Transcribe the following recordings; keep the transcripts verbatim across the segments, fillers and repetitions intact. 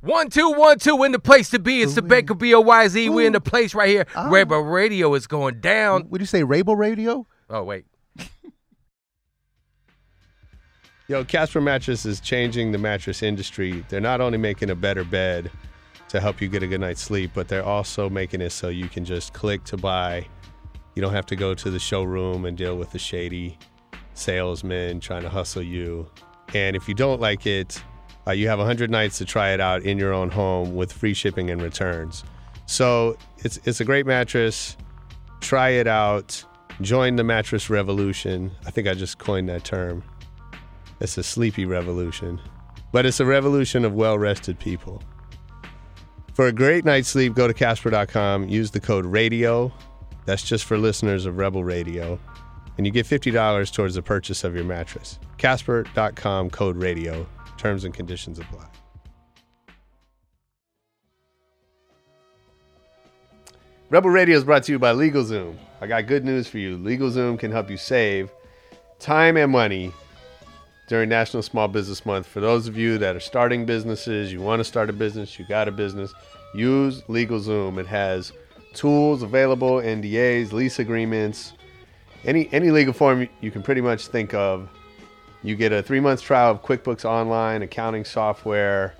One, two, one, two, in the place to be. It's the Baker B O Y Z. We're in the place right here. Ah. Rebel Radio is going down. Would you say Rebel Radio? Oh, wait. Yo, Casper Mattress is changing the mattress industry. They're not only making a better bed to help you get a good night's sleep, but they're also making it so you can just click to buy. You don't have to go to the showroom and deal with the shady salesman trying to hustle you. And if you don't like it, Uh, you have one hundred nights to try it out in your own home with free shipping and returns. So it's it's a great mattress. Try it out. Join the mattress revolution. I think I just coined that term. It's a sleepy revolution. But it's a revolution of well-rested people. For a great night's sleep, go to Casper dot com. Use the code RADIO. That's just for listeners of Rebel Radio. And you get fifty dollars towards the purchase of your mattress. Casper dot com, code RADIO. Terms and conditions apply. Rebel Radio is brought to you by LegalZoom. I got good news for you. LegalZoom can help you save time and money during National Small Business Month. For those of you that are starting businesses, you want to start a business, you got a business, use LegalZoom. It has tools available, N D As, lease agreements, any any legal form you can pretty much think of. You get a three-month trial of QuickBooks Online, accounting software,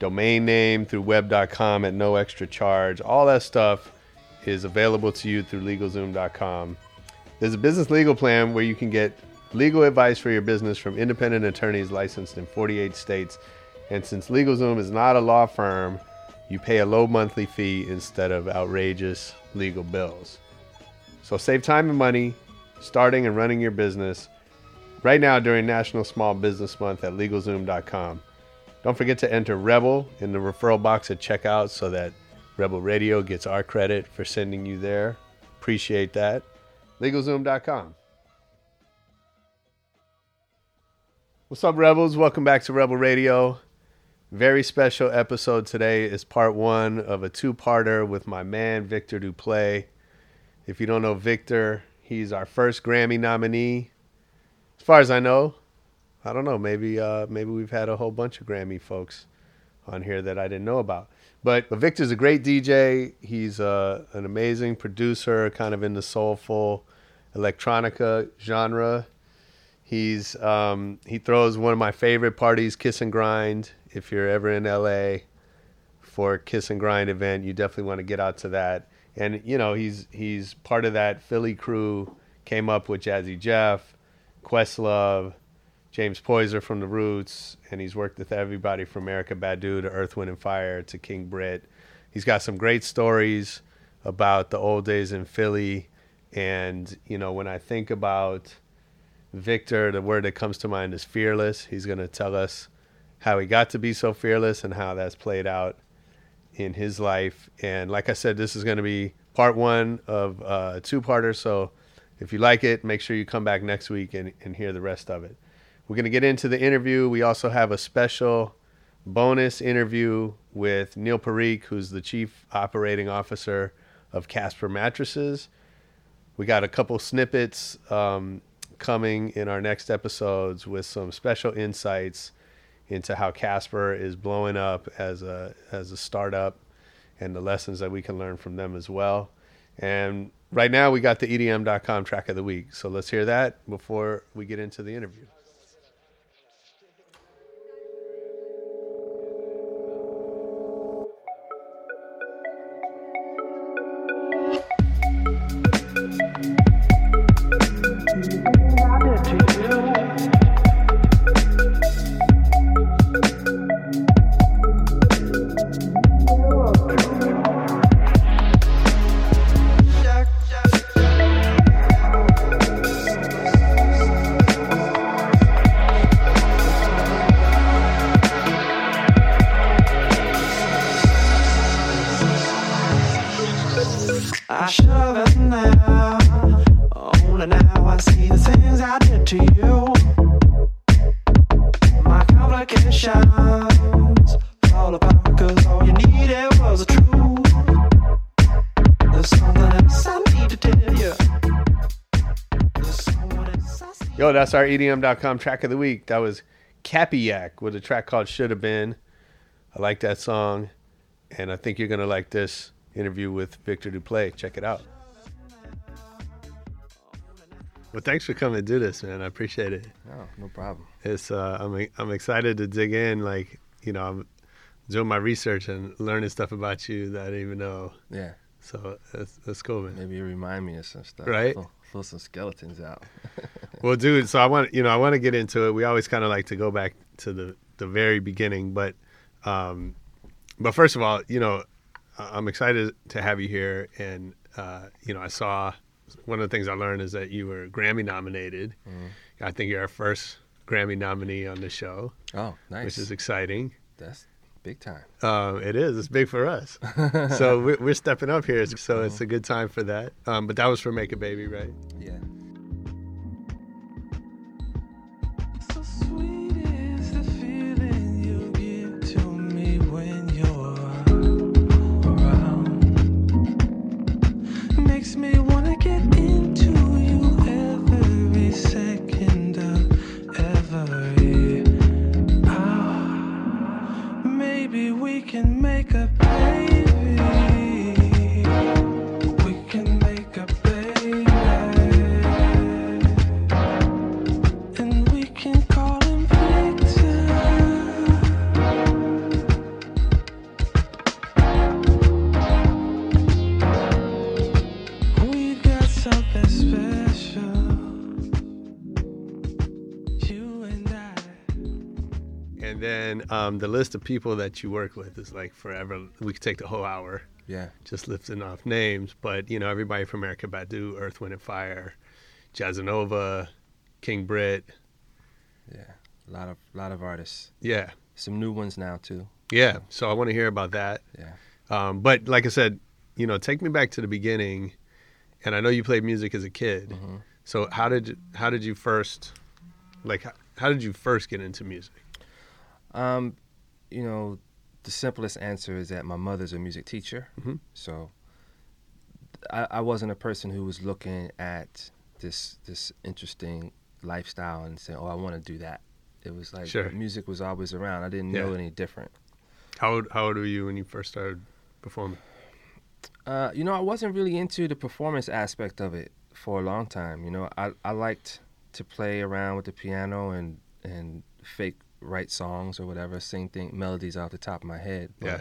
domain name through web dot com at no extra charge. All that stuff is available to you through LegalZoom dot com. There's a business legal plan where you can get legal advice for your business from independent attorneys licensed in forty-eight states. And since LegalZoom is not a law firm, you pay a low monthly fee instead of outrageous legal bills. So save time and money starting and running your business right now during National Small Business Month at LegalZoom dot com. Don't forget to enter Rebel in the referral box at checkout so that Rebel Radio gets our credit for sending you there. Appreciate that. LegalZoom dot com. What's up, Rebels? Welcome back to Rebel Radio. Very special episode today is part one of a two-parter with my man, Vikter Duplaix. If you don't know Vikter, he's our first Grammy nominee. As far as I know, I don't know, maybe uh, maybe we've had a whole bunch of Grammy folks on here that I didn't know about. But, but Vikter's a great D J. He's uh, an amazing producer, kind of in the soulful electronica genre. He's um, he throws one of my favorite parties, Kiss and Grind. If you're ever in L A for a Kiss and Grind event, you definitely want to get out to that. And, you know, he's he's part of that Philly crew, came up with Jazzy Jeff, Questlove, James Poyser from The Roots, and he's worked with everybody from Erykah Badu to Earth, Wind and Fire to King Britt. He's got some great stories about the old days in Philly, and you know, when I think about Vikter, the word that comes to mind is fearless. He's going to tell us how he got to be so fearless and how that's played out in his life. And like I said, this is going to be part one of uh, a two-parter, so if you like it, make sure you come back next week and, and hear the rest of it. We're going to get into the interview. We also have a special bonus interview with Neil Parikh, who's the Chief Operating Officer of Casper Mattresses. We got a couple snippets um, coming in our next episodes with some special insights into how Casper is blowing up as a as a startup and the lessons that we can learn from them as well. And right now, we got the E D M dot com track of the week. So let's hear that before we get into the interview. I should have asked now. Only now I see the things I did to you. My complications fall apart, cause all you needed was the truth. There's something else I need to tell you. There's someone else I see. Yo, that's our E D M dot com track of the week. That was Cappy Yak with a track called Should Have Been. I like that song, and I think you're going to like this interview with Vikter Duplaix. Check it out. Well, thanks for coming to do this, man. I appreciate it. Oh, no problem. It's uh, I'm I'm excited to dig in. Like, you know, I'm doing my research and learning stuff about you that I didn't even know. Yeah. So that's, that's cool, man. Maybe you remind me of some stuff. Right? Pull, pull some skeletons out. Well, dude, so I want, you know, I want to get into it. We always kind of like to go back to the, the very beginning, but um, but first of all, you know, I'm excited to have you here, and uh, you know, I saw one of the things I learned is that you were Grammy nominated. Mm-hmm. I think you're our first Grammy nominee on the show. Oh, nice! Which is exciting. That's big time. Um, it is. It's big for us. So we're, we're stepping up here. So mm-hmm. It's a good time for that. Um, but that was for Make a Baby, right? Yeah. Um, the list of people that you work with is like forever. We could take the whole hour, yeah, just lifting off names. But you know, everybody from Erykah Badu, Earth, Wind and Fire, Jazzanova, King Britt. Yeah, a lot of lot of artists. Yeah, some new ones now too. Yeah, so I want to hear about that. Yeah, um, but like I said, you know, take me back to the beginning. And I know you played music as a kid. Mm-hmm. So how did you, how did you first, like how, how did you first get into music? Um, you know, the simplest answer is that my mother's a music teacher. Mm-hmm. So I, I wasn't a person who was looking at this this interesting lifestyle and saying, oh, I want to do that. It was like sure. Music was always around. I didn't yeah. know any different. How old, how old were you when you first started performing? Uh, you know, I wasn't really into the performance aspect of it for a long time. You know, I, I liked to play around with the piano and, and fake write songs or whatever, sing thing, melodies off the top of my head. But yeah.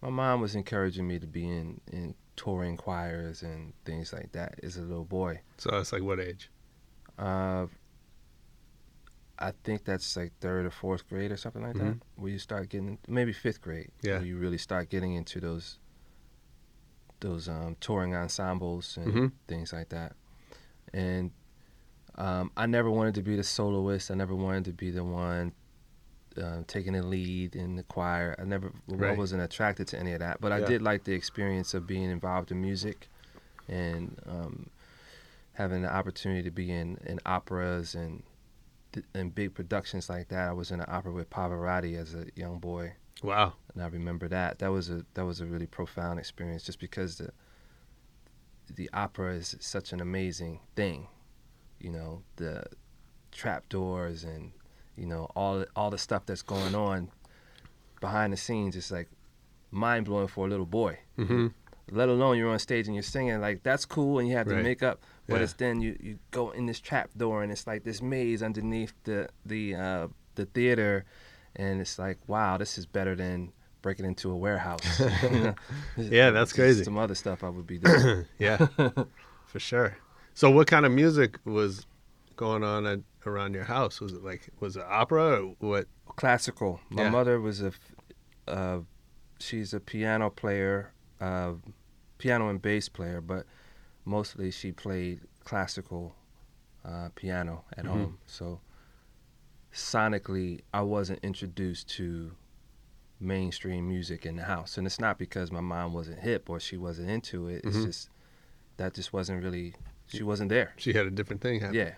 My mom was encouraging me to be in, in touring choirs and things like that as a little boy. So that's like what age? Uh, I think that's like third or fourth grade or something like mm-hmm. that, where you start getting, maybe fifth grade, yeah. where you really start getting into those those um, touring ensembles and mm-hmm. things like that. And um, I never wanted to be the soloist. I never wanted to be the one Uh, taking a lead in the choir. I never, right. I wasn't attracted to any of that, but yeah. I did like the experience of being involved in music and um, having the opportunity to be in, in operas and th- and big productions like that. I was in an opera with Pavarotti as a young boy. Wow! And I remember that. That was a that was a really profound experience, just because the the opera is such an amazing thing. You know, the trapdoors and you know, all all the stuff that's going on behind the scenes is like mind blowing for a little boy. Mm-hmm. Let alone you're on stage and you're singing, like that's cool and you have right. to make up, but yeah. it's then you, you go in this trap door and it's like this maze underneath the the uh, the theater, and it's like wow, this is better than breaking into a warehouse. Yeah, that's crazy. Some other stuff I would be doing. Yeah, for sure. So what kind of music was going on at around your house? Was it like, was it opera or what? Classical. My yeah. mother was a, uh, she's a piano player, uh, piano and bass player, but mostly she played classical uh, piano at mm-hmm. home. So sonically, I wasn't introduced to mainstream music in the house. And it's not because my mom wasn't hip or she wasn't into it. It's mm-hmm. just that just wasn't really, she wasn't there. She had a different thing happen. Yeah,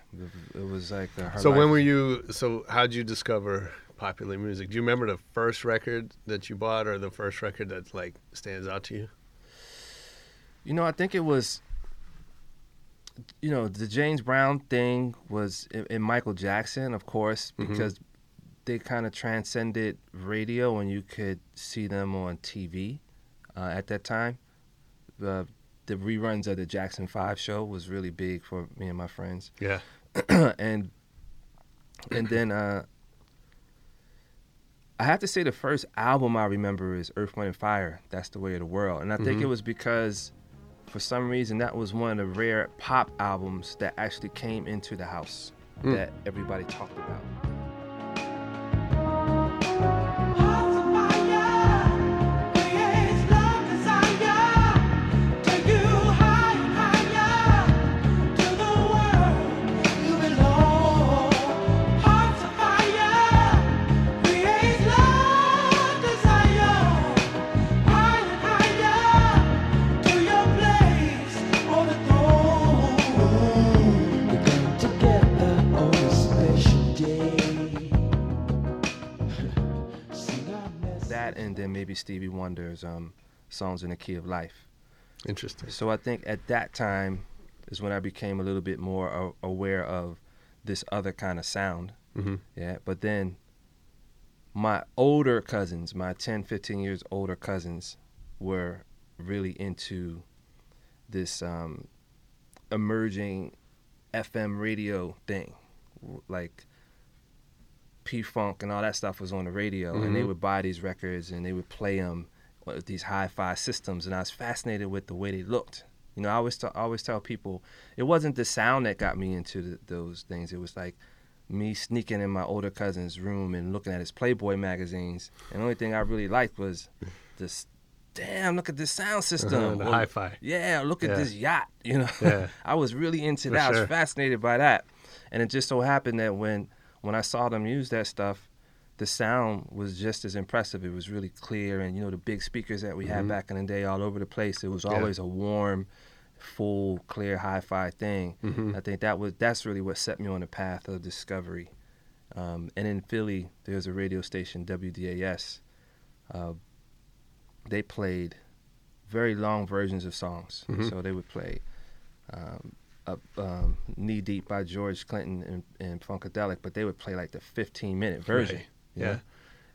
it was like her So life. When were you, so how'd you discover popular music? Do you remember the first record that you bought or the first record that like stands out to you? You know, I think it was, you know, the James Brown thing was in Michael Jackson, of course, because mm-hmm. they kind of transcended radio and you could see them on T V uh, at that time. Uh, the reruns of the Jackson five show was really big for me and my friends. Yeah. and and then uh, I have to say the first album I remember is Earth, Wind and Fire, That's the Way of the World. And I mm-hmm. think it was because for some reason, that was one of the rare pop albums that actually came into the house mm. that everybody talked about. Maybe Stevie Wonder's um, Songs in the Key of Life. Interesting. So I think at that time is when I became a little bit more a- aware of this other kind of sound. Mm-hmm. Yeah. But then my older cousins, my ten, fifteen years older cousins, were really into this um, emerging F M radio thing. Like, P-Funk and all that stuff was on the radio, mm-hmm. and they would buy these records and they would play them with these hi-fi systems, and I was fascinated with the way they looked. You know, I always, t- I always tell people, it wasn't the sound that got me into the, those things. It was like me sneaking in my older cousin's room and looking at his Playboy magazines, and the only thing I really liked was this, damn, look at this sound system. Uh-huh, the or, hi-fi. Yeah, look yeah. at this yacht, you know. Yeah. I was really into For that. Sure. I was fascinated by that. And it just so happened that when... When I saw them use that stuff, the sound was just as impressive. It was really clear, and you know the big speakers that we mm-hmm. had back in the day all over the place. It was always yeah. a warm, full, clear hi-fi thing. Mm-hmm. I think that was that's really what set me on the path of discovery. Um, and in Philly, there's a radio station, W D A S. Uh, they played very long versions of songs, mm-hmm. so they would play. Um, Up, um, Knee Deep by George Clinton and, and Funkadelic, but they would play like the fifteen minute version. Right. Yeah. You know?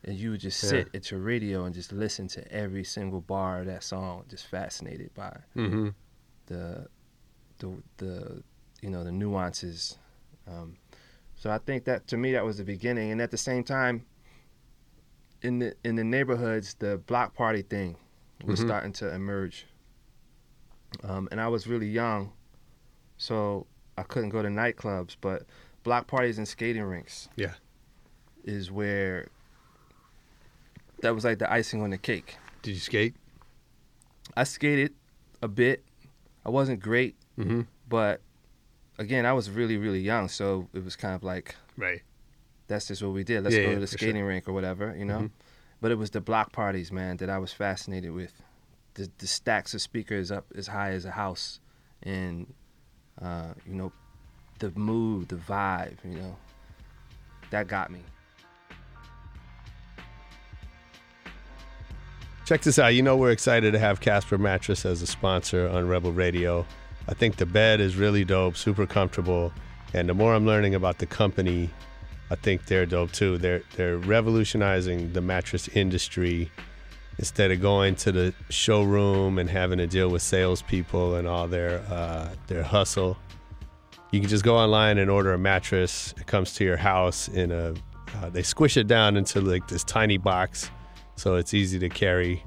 And you would just sit yeah. at your radio and just listen to every single bar of that song, just fascinated by mm-hmm. the, the, the, you know, the nuances. Um, so I think that to me, that was the beginning. And at the same time, in the, in the neighborhoods, the block party thing was mm-hmm. starting to emerge. Um, and I was really young. So I couldn't go to nightclubs, but block parties and skating rinks yeah. is where that was like the icing on the cake. Did you skate? I skated a bit. I wasn't great, mm-hmm. but again, I was really, really young, so it was kind of like, right. that's just what we did. Let's yeah, go yeah, to the skating sure. rink or whatever, you know? Mm-hmm. But it was the block parties, man, that I was fascinated with. The, the stacks of speakers up as high as a house and... Uh, you know, the mood, the vibe, you know, that got me. Check this out. You know, we're excited to have Casper Mattress as a sponsor on Rebel Radio. I think the bed is really dope, super comfortable. And the more I'm learning about the company, I think they're dope too. They're, they're revolutionizing the mattress industry. Instead of going to the showroom and having to deal with salespeople and all their uh, their hustle, you can just go online and order a mattress. It comes to your house in a, uh, they squish it down into like this tiny box, so it's easy to carry,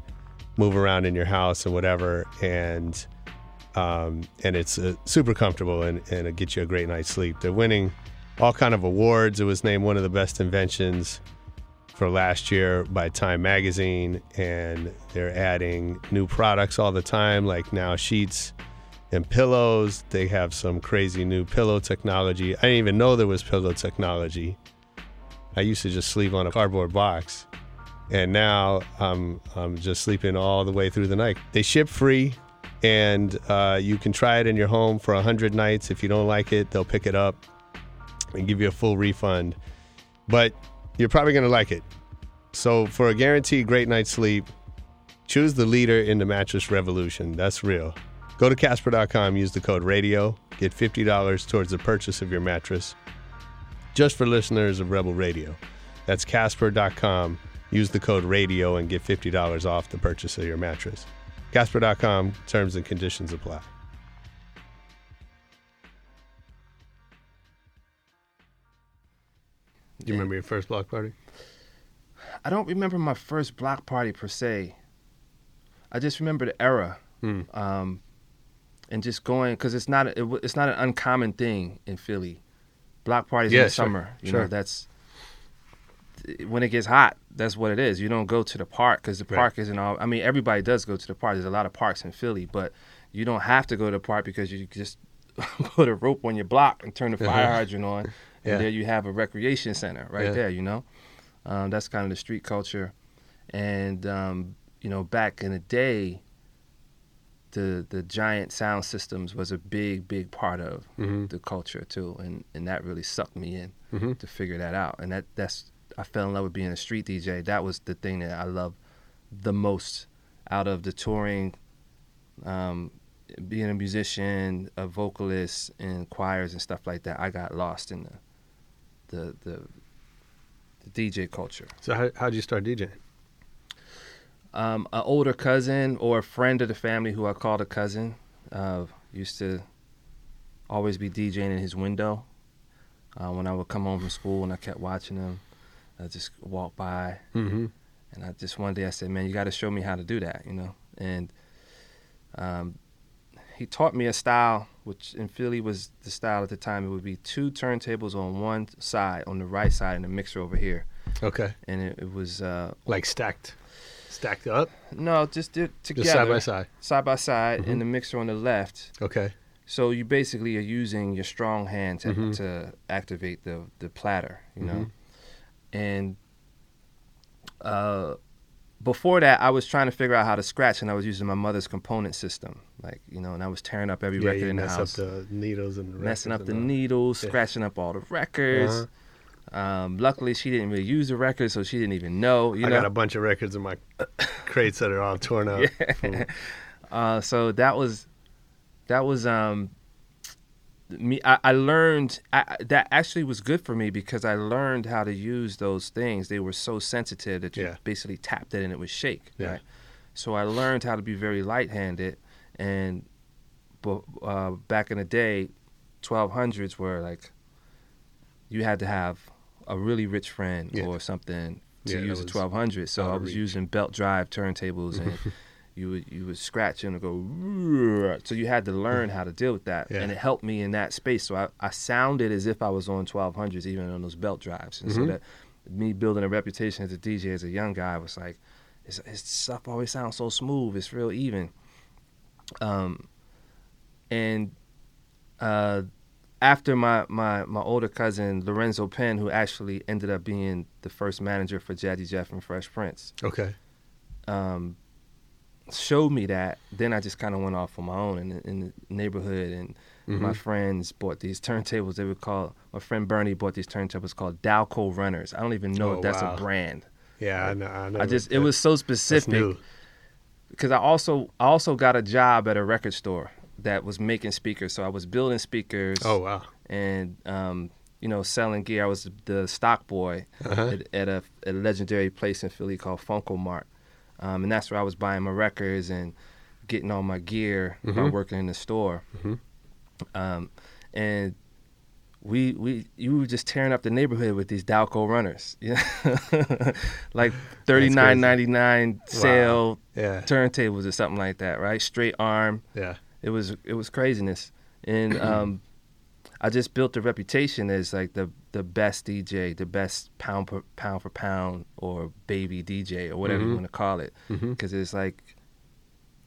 move around in your house and whatever. And um, and it's uh, super comfortable and, and it'll get you a great night's sleep. They're winning all kind of awards. It was named one of the best inventions for last year by Time Magazine, and they're adding new products all the time, like now sheets and pillows. They have some crazy new pillow technology. I didn't even know there was pillow technology. I used to just sleep on a cardboard box, and now I'm, I'm just sleeping all the way through the night. They ship free And uh, you can try it in your home for one hundred nights. If you don't like it, they'll pick it up and give you a full refund. But you're probably going to like it. So for a guaranteed great night's sleep, choose the leader in the mattress revolution. That's real. Go to Casper dot com, use the code RADIO, get fifty dollars towards the purchase of your mattress. Just for listeners of Rebel Radio. That's Casper dot com, use the code RADIO and get fifty dollars off the purchase of your mattress. Casper dot com, terms and conditions apply. Do you remember your first block party? I don't remember my first block party per se. I just remember the era, hmm. um, and just going because it's not it, it's not an uncommon thing in Philly. Block parties yeah, in the sure, summer, you sure. know that's when it gets hot. That's what it is. You don't go to the park because the park right. isn't all. I mean, everybody does go to the park. There's a lot of parks in Philly, but you don't have to go to the park because you just put a rope on your block and turn the fire uh-huh. hydrant on, and yeah. there you have a recreation center right yeah. there. You know, um, that's kind of the street culture, and. Um, You know, back in the day, the the giant sound systems was a big, big part of mm-hmm. the culture too, and, and that really sucked me in mm-hmm. to figure that out. And that that's I fell in love with being a street D J. That was the thing that I loved the most out of the touring, um, being a musician, a vocalist, and choirs and stuff like that. I got lost in the the the, the D J culture. So how how'd you start DJing? Um, an older cousin or a friend of the family who I called a cousin uh, used to always be DJing in his window. Uh, when I would come home from school and I kept watching him, I just walk by. Mm-hmm. And I just one day I said, man, you got to show me how to do that, you know. And um, he taught me a style, which in Philly was the style at the time. It would be two turntables on one side, on the right side, and a mixer over here. Okay. And it, it was... Uh, like stacked. Stacked up? No, just did together. Just side by side. Side by side, mm-hmm. and the mixer on the left. Okay. So you basically are using your strong hand to, mm-hmm. to activate the the platter, you mm-hmm. know. And uh, before that, I was trying to figure out how to scratch, and I was using my mother's component system, like you know, and I was tearing up every yeah, record in the house. Messing up the needles and the messing up the all. needles, yeah. scratching up all the records. Uh-huh. Um, luckily, she didn't really use the records, so she didn't even know. You I know? got a bunch of records in my crates that are all torn up. Yeah. From... Uh, so that was that was um, me. I, I learned I, that actually was good for me because I learned how to use those things. They were so sensitive that you yeah. basically tapped it and it would shake. Yeah. Right? So I learned how to be very light-handed, and uh, back in the day, twelve hundreds were like you had to have a really rich friend yeah. or something to yeah, use a twelve hundred. So I was reach. using belt drive turntables, and you would you would scratch and go. So you had to learn how to deal with that, yeah. and it helped me in that space. So I, I sounded as if I was on twelve hundreds, even on those belt drives. And mm-hmm. so that me building a reputation as a D J as a young guy was like, it's, it's stuff always sounds so smooth. It's real even. Um, and uh. After my, my, my older cousin, Lorenzo Penn, who actually ended up being the first manager for Jazzy Jeff and Fresh Prince. Okay. Um, showed me that. Then I just kind of went off on my own in, in the neighborhood. And mm-hmm. my friends bought these turntables. They were called, my friend Bernie bought these turntables called Dalco Runners. I don't even know oh, if that's wow. a brand. Yeah, like, I know. I, know I just, that, it was so specific. Because I also, I also got a job at a record store that was making speakers. So I was building speakers. Oh, wow. And, um, you know, selling gear. I was the stock boy uh-huh. at, at a, a legendary place in Philly called Funko Mart. Um, and that's where I was buying my records and getting all my gear mm-hmm. by working in the store. Mm-hmm. Um, and we, we, you were just tearing up the neighborhood with these Dalco Runners. Yeah. Like thirty-nine ninety-nine sale wow. yeah. turntables or something like that, right? Straight arm. Yeah. It was it was craziness, and um, I just built a reputation as like the the best D J, the best pound per, pound for pound or baby D J or whatever mm-hmm. you want to call it, because mm-hmm. it's like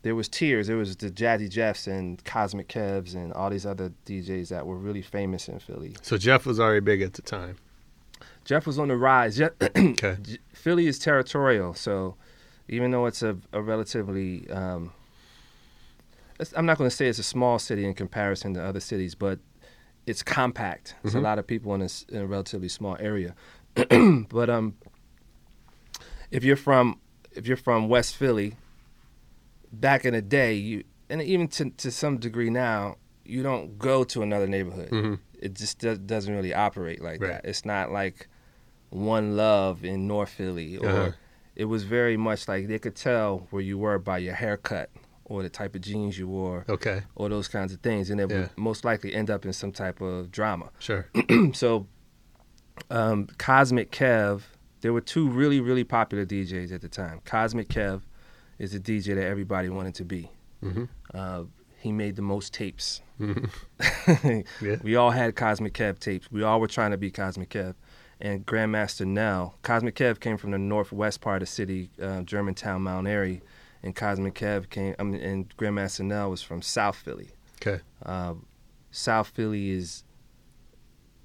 there was tiers. There was the Jazzy Jeffs and Cosmic Kevs and all these other D Js that were really famous in Philly. So Jeff was already big at the time. Jeff was on the rise. Jeff, okay. Philly is territorial, so even though it's a, a relatively um, I'm not going to say it's a small city in comparison to other cities, but it's compact. There's mm-hmm. a lot of people in a, in a relatively small area. But um, if you're from if you're from West Philly, back in the day, you and even to to some degree now, you don't go to another neighborhood. Mm-hmm. It just do, doesn't really operate like right. that. It's not like One Love in North Philly, or uh-huh. it was very much like they could tell where you were by your haircut or the type of jeans you wore, okay, or those kinds of things, and it yeah. would most likely end up in some type of drama. Sure. So, um, Cosmic Kev, there were two really, really popular D Js at the time. Cosmic Kev is the D J that everybody wanted to be. Mm-hmm. Uh, he made the most tapes. Mm-hmm. yeah. We all had Cosmic Kev tapes. We all were trying to be Cosmic Kev. And Grandmaster Nell. Cosmic Kev came from the northwest part of the city, uh, Germantown, Mount Airy, and Cosmic Kev came. I mean, and Grandmaster Nell was from South Philly. Okay. Uh, South Philly is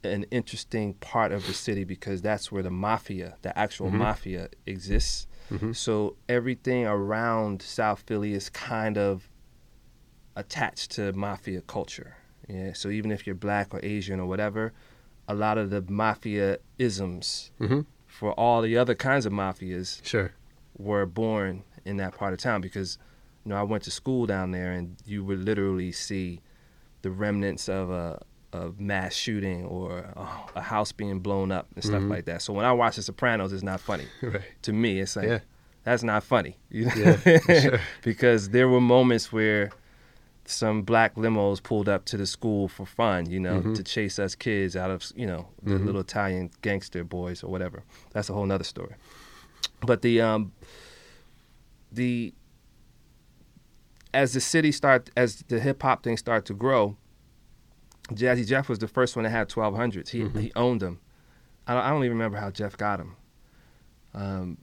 an interesting part of the city because that's where the mafia, the actual mm-hmm. mafia, exists. Mm-hmm. So everything around South Philly is kind of attached to mafia culture. Yeah. So even if you're black or Asian or whatever, a lot of the mafia isms mm-hmm. for all the other kinds of mafias sure. were born in that part of town because, you know, I went to school down there and you would literally see the remnants of a, a mass shooting or a, a house being blown up and stuff mm-hmm. like that. So when I watch The Sopranos, it's not funny. Right. To me, it's like, yeah. that's not funny. Yeah, sure. Because there were moments where some black limos pulled up to the school for fun, you know, mm-hmm. to chase us kids out of, you know, the mm-hmm. little Italian gangster boys or whatever. That's a whole nother story. But the, um, the, as the city start, as the hip hop thing started to grow, Jazzy Jeff was the first one that had twelve hundreds. He mm-hmm. he owned them. I don't, I don't even remember how Jeff got them. Um,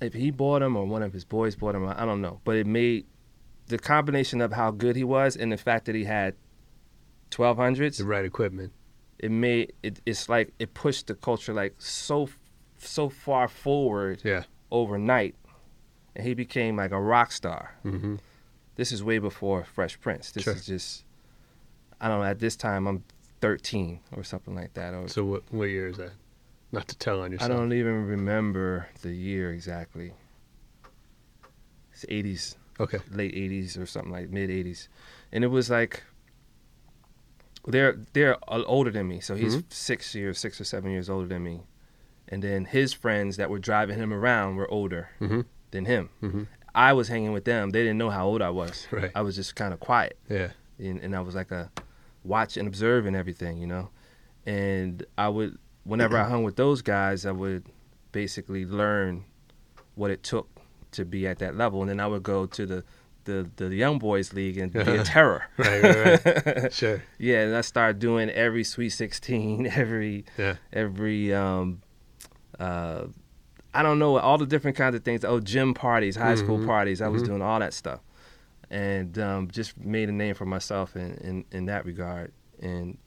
if he bought them or one of his boys bought them, I don't know. But it made, the combination of how good he was and the fact that he had twelve hundreds, the right equipment, it made it. It's like it pushed the culture like so, so far forward. Yeah. Overnight, and he became like a rock star. Mm-hmm. This is way before Fresh Prince. This sure. is just, I don't know. At this time, I'm thirteen or something like that. Or, so what? What year is that? Not to tell on yourself. I don't even remember the year exactly. It's eighties. Okay. Late eighties or something, like mid eighties, and it was like they're they're older than me, so he's mm-hmm. six years, six or seven years older than me, and then his friends that were driving him around were older mm-hmm. than him. Mm-hmm. I was hanging with them; they didn't know how old I was. Right. I was just kind of quiet. Yeah, and, and I was like a watch and observe and everything, you know. And I would, whenever I hung with those guys, I would basically learn what it took to be at that level, and then I would go to the the, the Young Boys League and uh-huh. be a terror. Right, right, right. Sure. Yeah, and I started doing every Sweet sixteen, every yeah. every um, uh, I don't know, all the different kinds of things. Oh, gym parties, high mm-hmm. school parties. I mm-hmm. was doing all that stuff, and um, just made a name for myself in, in in that regard. And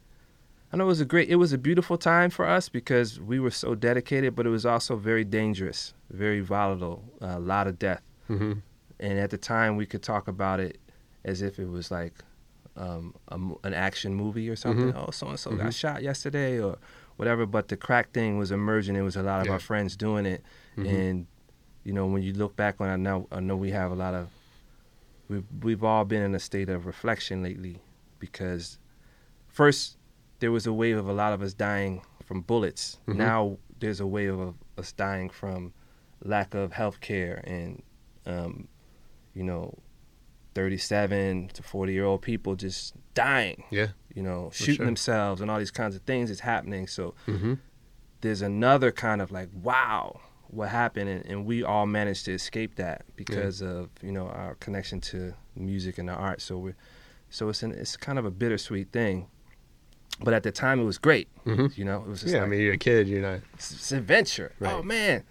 I know it was a great, it was a beautiful time for us because we were so dedicated, but it was also very dangerous. Very volatile, a lot of death. Mm-hmm. And at the time, we could talk about it as if it was like um, a, an action movie or something. Mm-hmm. Oh, so-and-so mm-hmm. got shot yesterday or whatever. But the crack thing was emerging. It was a lot of yeah. our friends doing it. Mm-hmm. And, you know, when you look back on it now, I know we have a lot of, we've, we've all been in a state of reflection lately because first there was a wave of a lot of us dying from bullets. Mm-hmm. Now there's a wave of us dying from lack of health care and, um, you know, thirty-seven to forty-year-old people just dying. Yeah. You know, shooting sure. themselves and all these kinds of things is happening. So mm-hmm. there's another kind of like, wow, what happened? And, and we all managed to escape that because yeah. of, you know, our connection to music and the art. So we, so it's an, it's kind of a bittersweet thing. But at the time, it was great. Mm-hmm. You know, it was just yeah, like, I mean, you're a kid, you know. It's, it's an adventure. Right. Oh, man.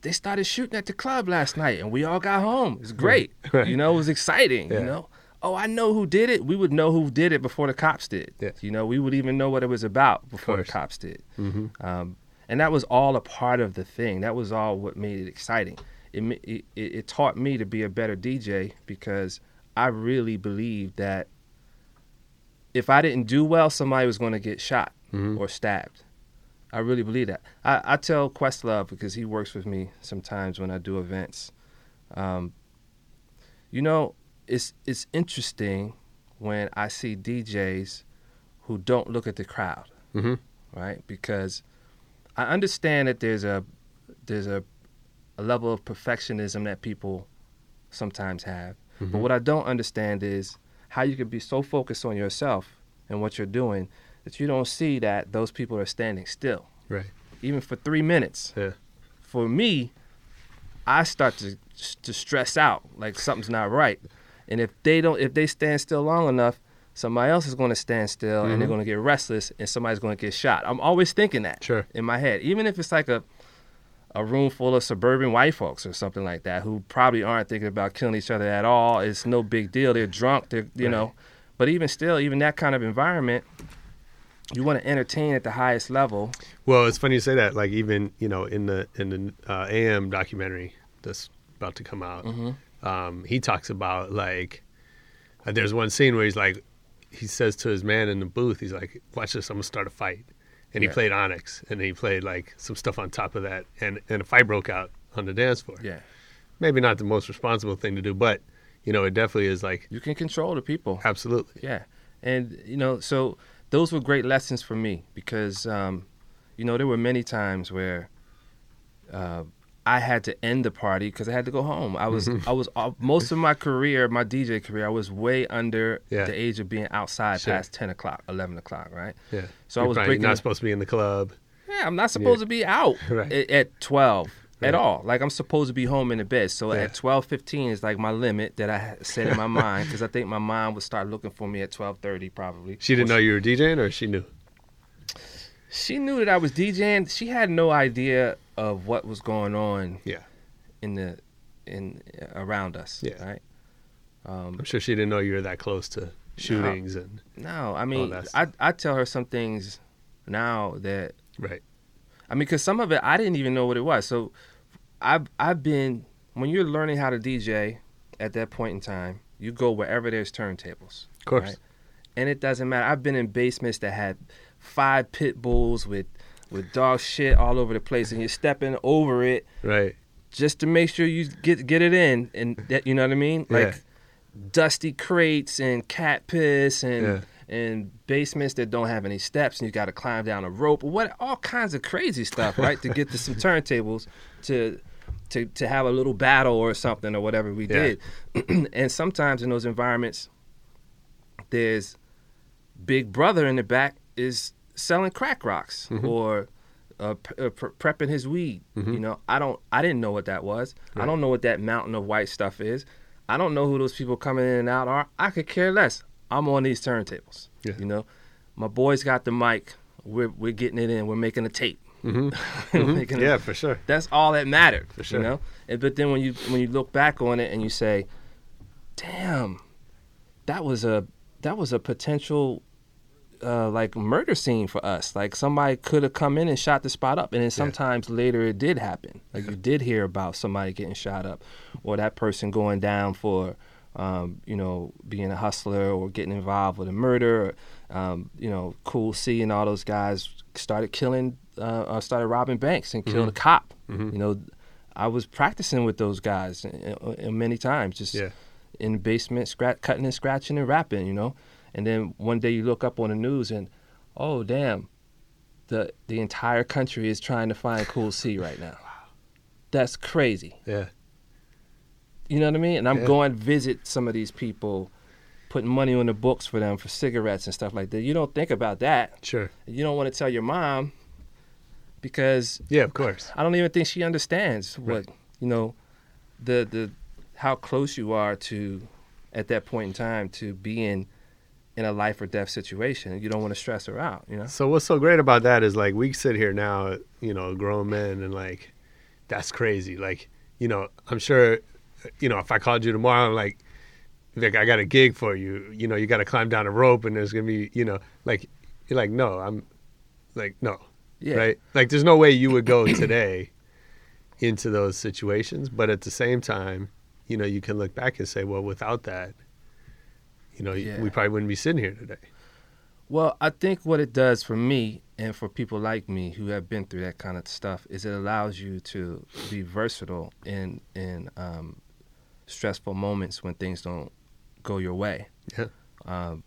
They started shooting at the club last night, and we all got home. It's great. Right. You know, it was exciting, yeah. you know. Oh, I know who did it. We would know who did it before the cops did. Yeah. You know, we would even know what it was about before the cops did. Mm-hmm. Um, and that was all a part of the thing. That was all what made it exciting. It, it, it taught me to be a better D J because I really believed that if I didn't do well, somebody was going to get shot mm-hmm. or stabbed. I really believe that. I, I tell Questlove, because he works with me sometimes when I do events, um, you know, it's it's interesting when I see D Js who don't look at the crowd, mm-hmm. right? Because I understand that there's a there's a, a level of perfectionism that people sometimes have. Mm-hmm. But what I don't understand is how you can be so focused on yourself and what you're doing that you don't see that those people are standing still. Right. Even for three minutes. Yeah. For me, I start to to stress out, like something's not right. And if they don't, if they stand still long enough, somebody else is going to stand still mm-hmm. and they're going to get restless and somebody's going to get shot. I'm always thinking that sure. in my head, even if it's like a a room full of suburban white folks or something like that who probably aren't thinking about killing each other at all. It's no big deal. They're drunk, they're, you right. know. But even still, even that kind of environment, you want to entertain at the highest level. Well, it's funny you say that. Like even, you know, in the in the uh, A M documentary that's about to come out, mm-hmm. um, he talks about like, uh, there's one scene where he's like, he says to his man in the booth, he's like, watch this, I'm going to start a fight. And he yeah. played Onyx, and he played like some stuff on top of that, and, and a fight broke out on the dance floor. Yeah, maybe not the most responsible thing to do, but you know, it definitely is like you can control the people. Absolutely. Yeah, and you know, so those were great lessons for me because um, you know there were many times where uh, I had to end the party because I had to go home. I was I was uh, most of my career, my D J career, I was way under yeah. the age of being outside sure. past ten o'clock, eleven o'clock, right? Yeah. So You're I was probably breaking not the, supposed to be in the club. Yeah, I'm not supposed yeah. to be out right. at, at twelve right. at all. Like I'm supposed to be home in the bed. So yeah. at twelve fifteen is like my limit that I set in my mind because I think my mom would start looking for me at twelve thirty probably. She didn't know you were DJing, or she knew. She knew that I was DJing. She had no idea of what was going on yeah. in the in around us. Yeah. Right. Um, I'm sure she didn't know you were that close to shootings no, and No, I mean I I tell her some things now that Right. I mean cuz some of it I didn't even know what it was. So I've I've been when you're learning how to D J at that point in time, you go wherever there's turntables. Of course. Right? And it doesn't matter. I've been in basements that had five pit bulls with, with dog shit all over the place, and you're stepping over it, right? Just to make sure you get get it in, and that, you know what I mean? Yeah. Like dusty crates and cat piss and yeah. and basements that don't have any steps, and you got to climb down a rope, what all kinds of crazy stuff, right? To get to some turntables to to to have a little battle or something or whatever we yeah. did, and sometimes in those environments, there's Big Brother in the back. Is selling crack rocks mm-hmm. or uh, pre- pre- prepping his weed. Mm-hmm. You know, I don't. I didn't know what that was. Right. I don't know what that mountain of white stuff is. I don't know who those people coming in and out are. I could care less. I'm on these turntables. Yeah. You know, my boys got the mic. We're we're getting it in. We're making a tape. Mm-hmm. mm-hmm. making yeah, a, for sure. That's all that mattered. For sure. You know, and, but then when you when you look back on it and you say, "Damn, that was a that was a potential." Uh, like murder scene for us. Like somebody could have come in and shot the spot up, and then sometimes yeah. later it did happen. Like you did hear about somebody getting shot up, or that person going down for, um, you know, being a hustler or getting involved with a murder. Or, um, you know, Cool C and all those guys started killing, uh, or started robbing banks and killed mm-hmm. a cop. Mm-hmm. You know, I was practicing with those guys and, and many times, just yeah. in the basement, scratch, cutting and scratching and rapping. You know. And then one day you look up on the news and, oh, damn, the the entire country is trying to find Cool C right now. Wow. That's crazy. Yeah. You know what I mean? And I'm yeah. going to visit some of these people, putting money on the books for them for cigarettes and stuff like that. You don't think about that. Sure. You don't want to tell your mom because... Yeah, of course. I don't even think she understands right. what, you know, the the how close you are to, at that point in time, to being... in a life or death situation. You don't want to stress her out, you know? So what's so great about that is, like, we sit here now, you know, grown men, and, like, that's crazy. Like, you know, I'm sure, you know, if I called you tomorrow, I'm like, like, I got a gig for you. You know, you got to climb down a rope, and there's going to be, you know, like, you're like, no, I'm, like, no. Yeah. Right? Like, there's no way you would go today into those situations. But at the same time, you know, you can look back and say, well, without that, You know, yeah. we probably wouldn't be sitting here today. Well, I think what it does for me and for people like me who have been through that kind of stuff is it allows you to be versatile in in um, stressful moments when things don't go your way. Yeah. Um,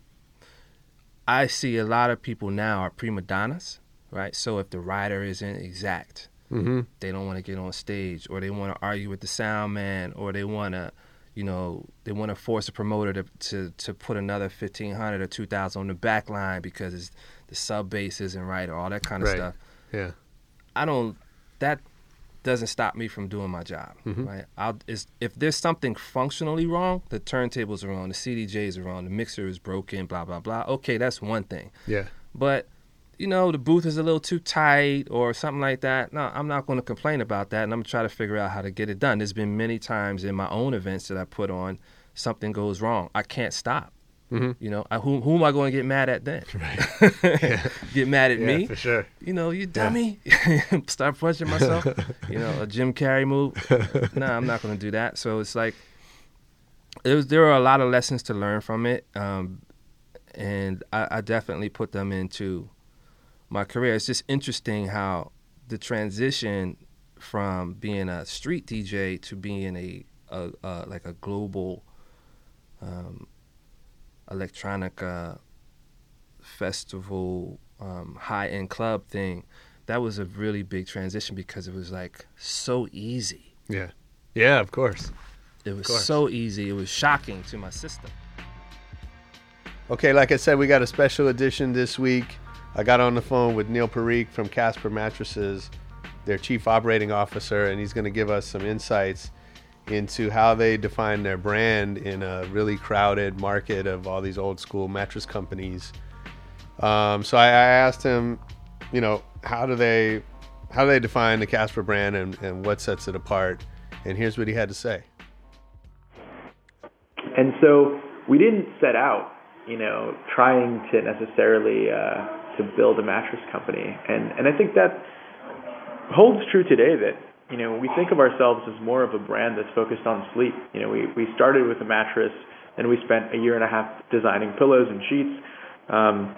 I see a lot of people now are prima donnas, right? So if the rider isn't exact, mm-hmm. they don't want to get on stage, or they want to argue with the sound man, or they want to, you know, they want to force a promoter to, to, to put another fifteen hundred or two thousand on the back line because it's, the sub bass isn't right, or all that kind of right. stuff. Yeah. I don't, that doesn't stop me from doing my job, mm-hmm. right? I'll, it's, if there's something functionally wrong, the turntables are wrong, the C D Js are wrong, the mixer is broken, blah, blah, blah. Okay, that's one thing. Yeah. But, you know, the booth is a little too tight or something like that. No, I'm not going to complain about that, and I'm going to try to figure out how to get it done. There's been many times in my own events that I put on, something goes wrong. I can't stop. Mm-hmm. You know, I, who, who am I going to get mad at then? Right. Yeah. Get mad at yeah, me? For sure. You know, you dummy. Yeah. Start punching myself. You know, a Jim Carrey move. No, nah, I'm not going to do that. So it's like, it was, there are a lot of lessons to learn from it. Um, and I, I definitely put them into my career. It's just interesting how the transition from being a street D J to being a, a, a like a global um electronica festival, um, high-end club thing, that was a really big transition because it was, like, so easy. Yeah. Yeah, of course. It was so easy. It was shocking to my system. Okay, like I said, we got a special edition this week. I got on the phone with Neil Parikh from Casper Mattresses, their chief operating officer, and he's going to give us some insights into how they define their brand in a really crowded market of all these old school mattress companies. Um, so I, I asked him, you know, how do they, how do they define the Casper brand and, and what sets it apart? And here's what he had to say. And so we didn't set out, you know, trying to necessarily uh, to build a mattress company, and and I think that holds true today. That, you know, we think of ourselves as more of a brand that's focused on sleep. You know, we, we started with a mattress, and we spent a year and a half designing pillows and sheets. Um,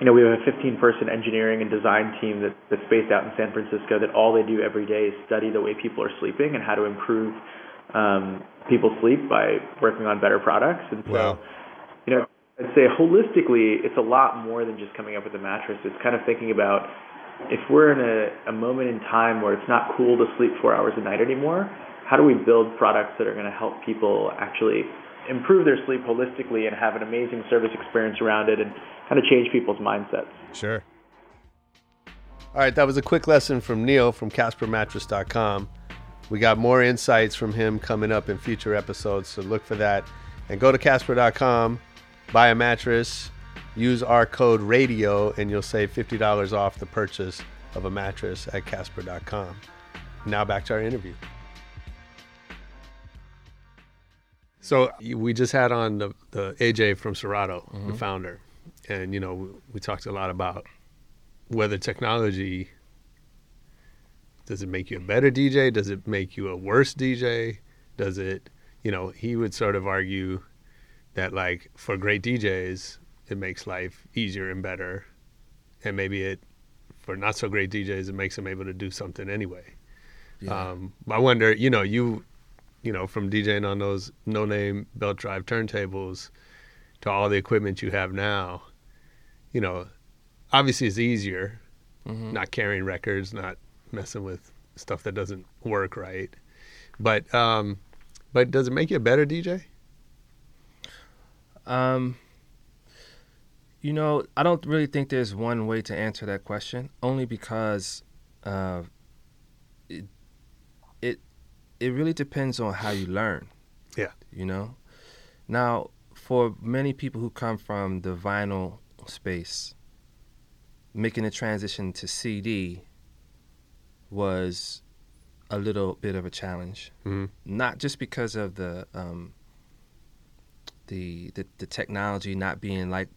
you know, we have a fifteen-person engineering and design team that, that's based out in San Francisco that all they do every day is study the way people are sleeping and how to improve um, people's sleep by working on better products. And so, wow. you know, I'd say holistically, it's a lot more than just coming up with a mattress. It's kind of thinking about, if we're in a, a moment in time where it's not cool to sleep four hours a night anymore, how do we build products that are going to help people actually improve their sleep holistically and have an amazing service experience around it and kind of change people's mindsets? Sure. All right, that was a quick lesson from Neil from Casper Mattress dot com. We got more insights from him coming up in future episodes, so look for that. And go to Casper dot com, buy a mattress, use our code RADIO, and you'll save fifty dollars off the purchase of a mattress at Casper dot com. Now back to our interview. So we just had on the, the A J from Serato, mm-hmm. the founder. And, you know, we, we talked a lot about whether technology, does it make you a better D J? Does it make you a worse D J? Does it, you know, he would sort of argue that, like, for great D Js, it makes life easier and better. And maybe it, for not so great D Js, it makes them able to do something anyway. Yeah. Um, I wonder, you know, you, you know, from DJing on those no-name belt drive turntables to all the equipment you have now, you know, obviously it's easier, mm-hmm. not carrying records, not messing with stuff that doesn't work right. But, um, but does it make you a better D J? Um, You know, I don't really think there's one way to answer that question, only because uh, it, it it really depends on how you learn. Yeah. You know? Now, for many people who come from the vinyl space, making the transition to C D was a little bit of a challenge. Mm-hmm. Not just because of the, um, the, the, the technology not being like,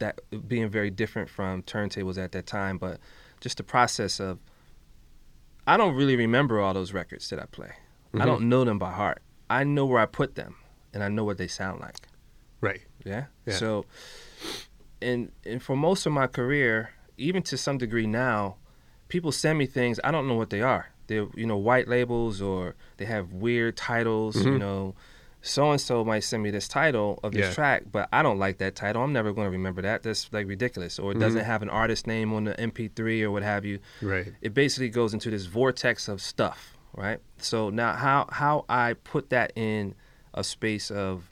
that being very different from turntables at that time, but just the process of, I don't really remember all those records that I play. Mm-hmm. I don't know them by heart. I know where I put them, and I know what they sound like. Right. Yeah? yeah. So, and, and for most of my career, even to some degree now, people send me things, I don't know what they are. They're, you know, white labels, or they have weird titles, mm-hmm. you know. So-and-so might send me this title of this yeah. track, but I don't like that title. I'm never going to remember that. That's, like, ridiculous. Or it mm-hmm. doesn't have an artist name on the M P three or what have you. Right. It basically goes into this vortex of stuff, right? So now how, how I put that in a space of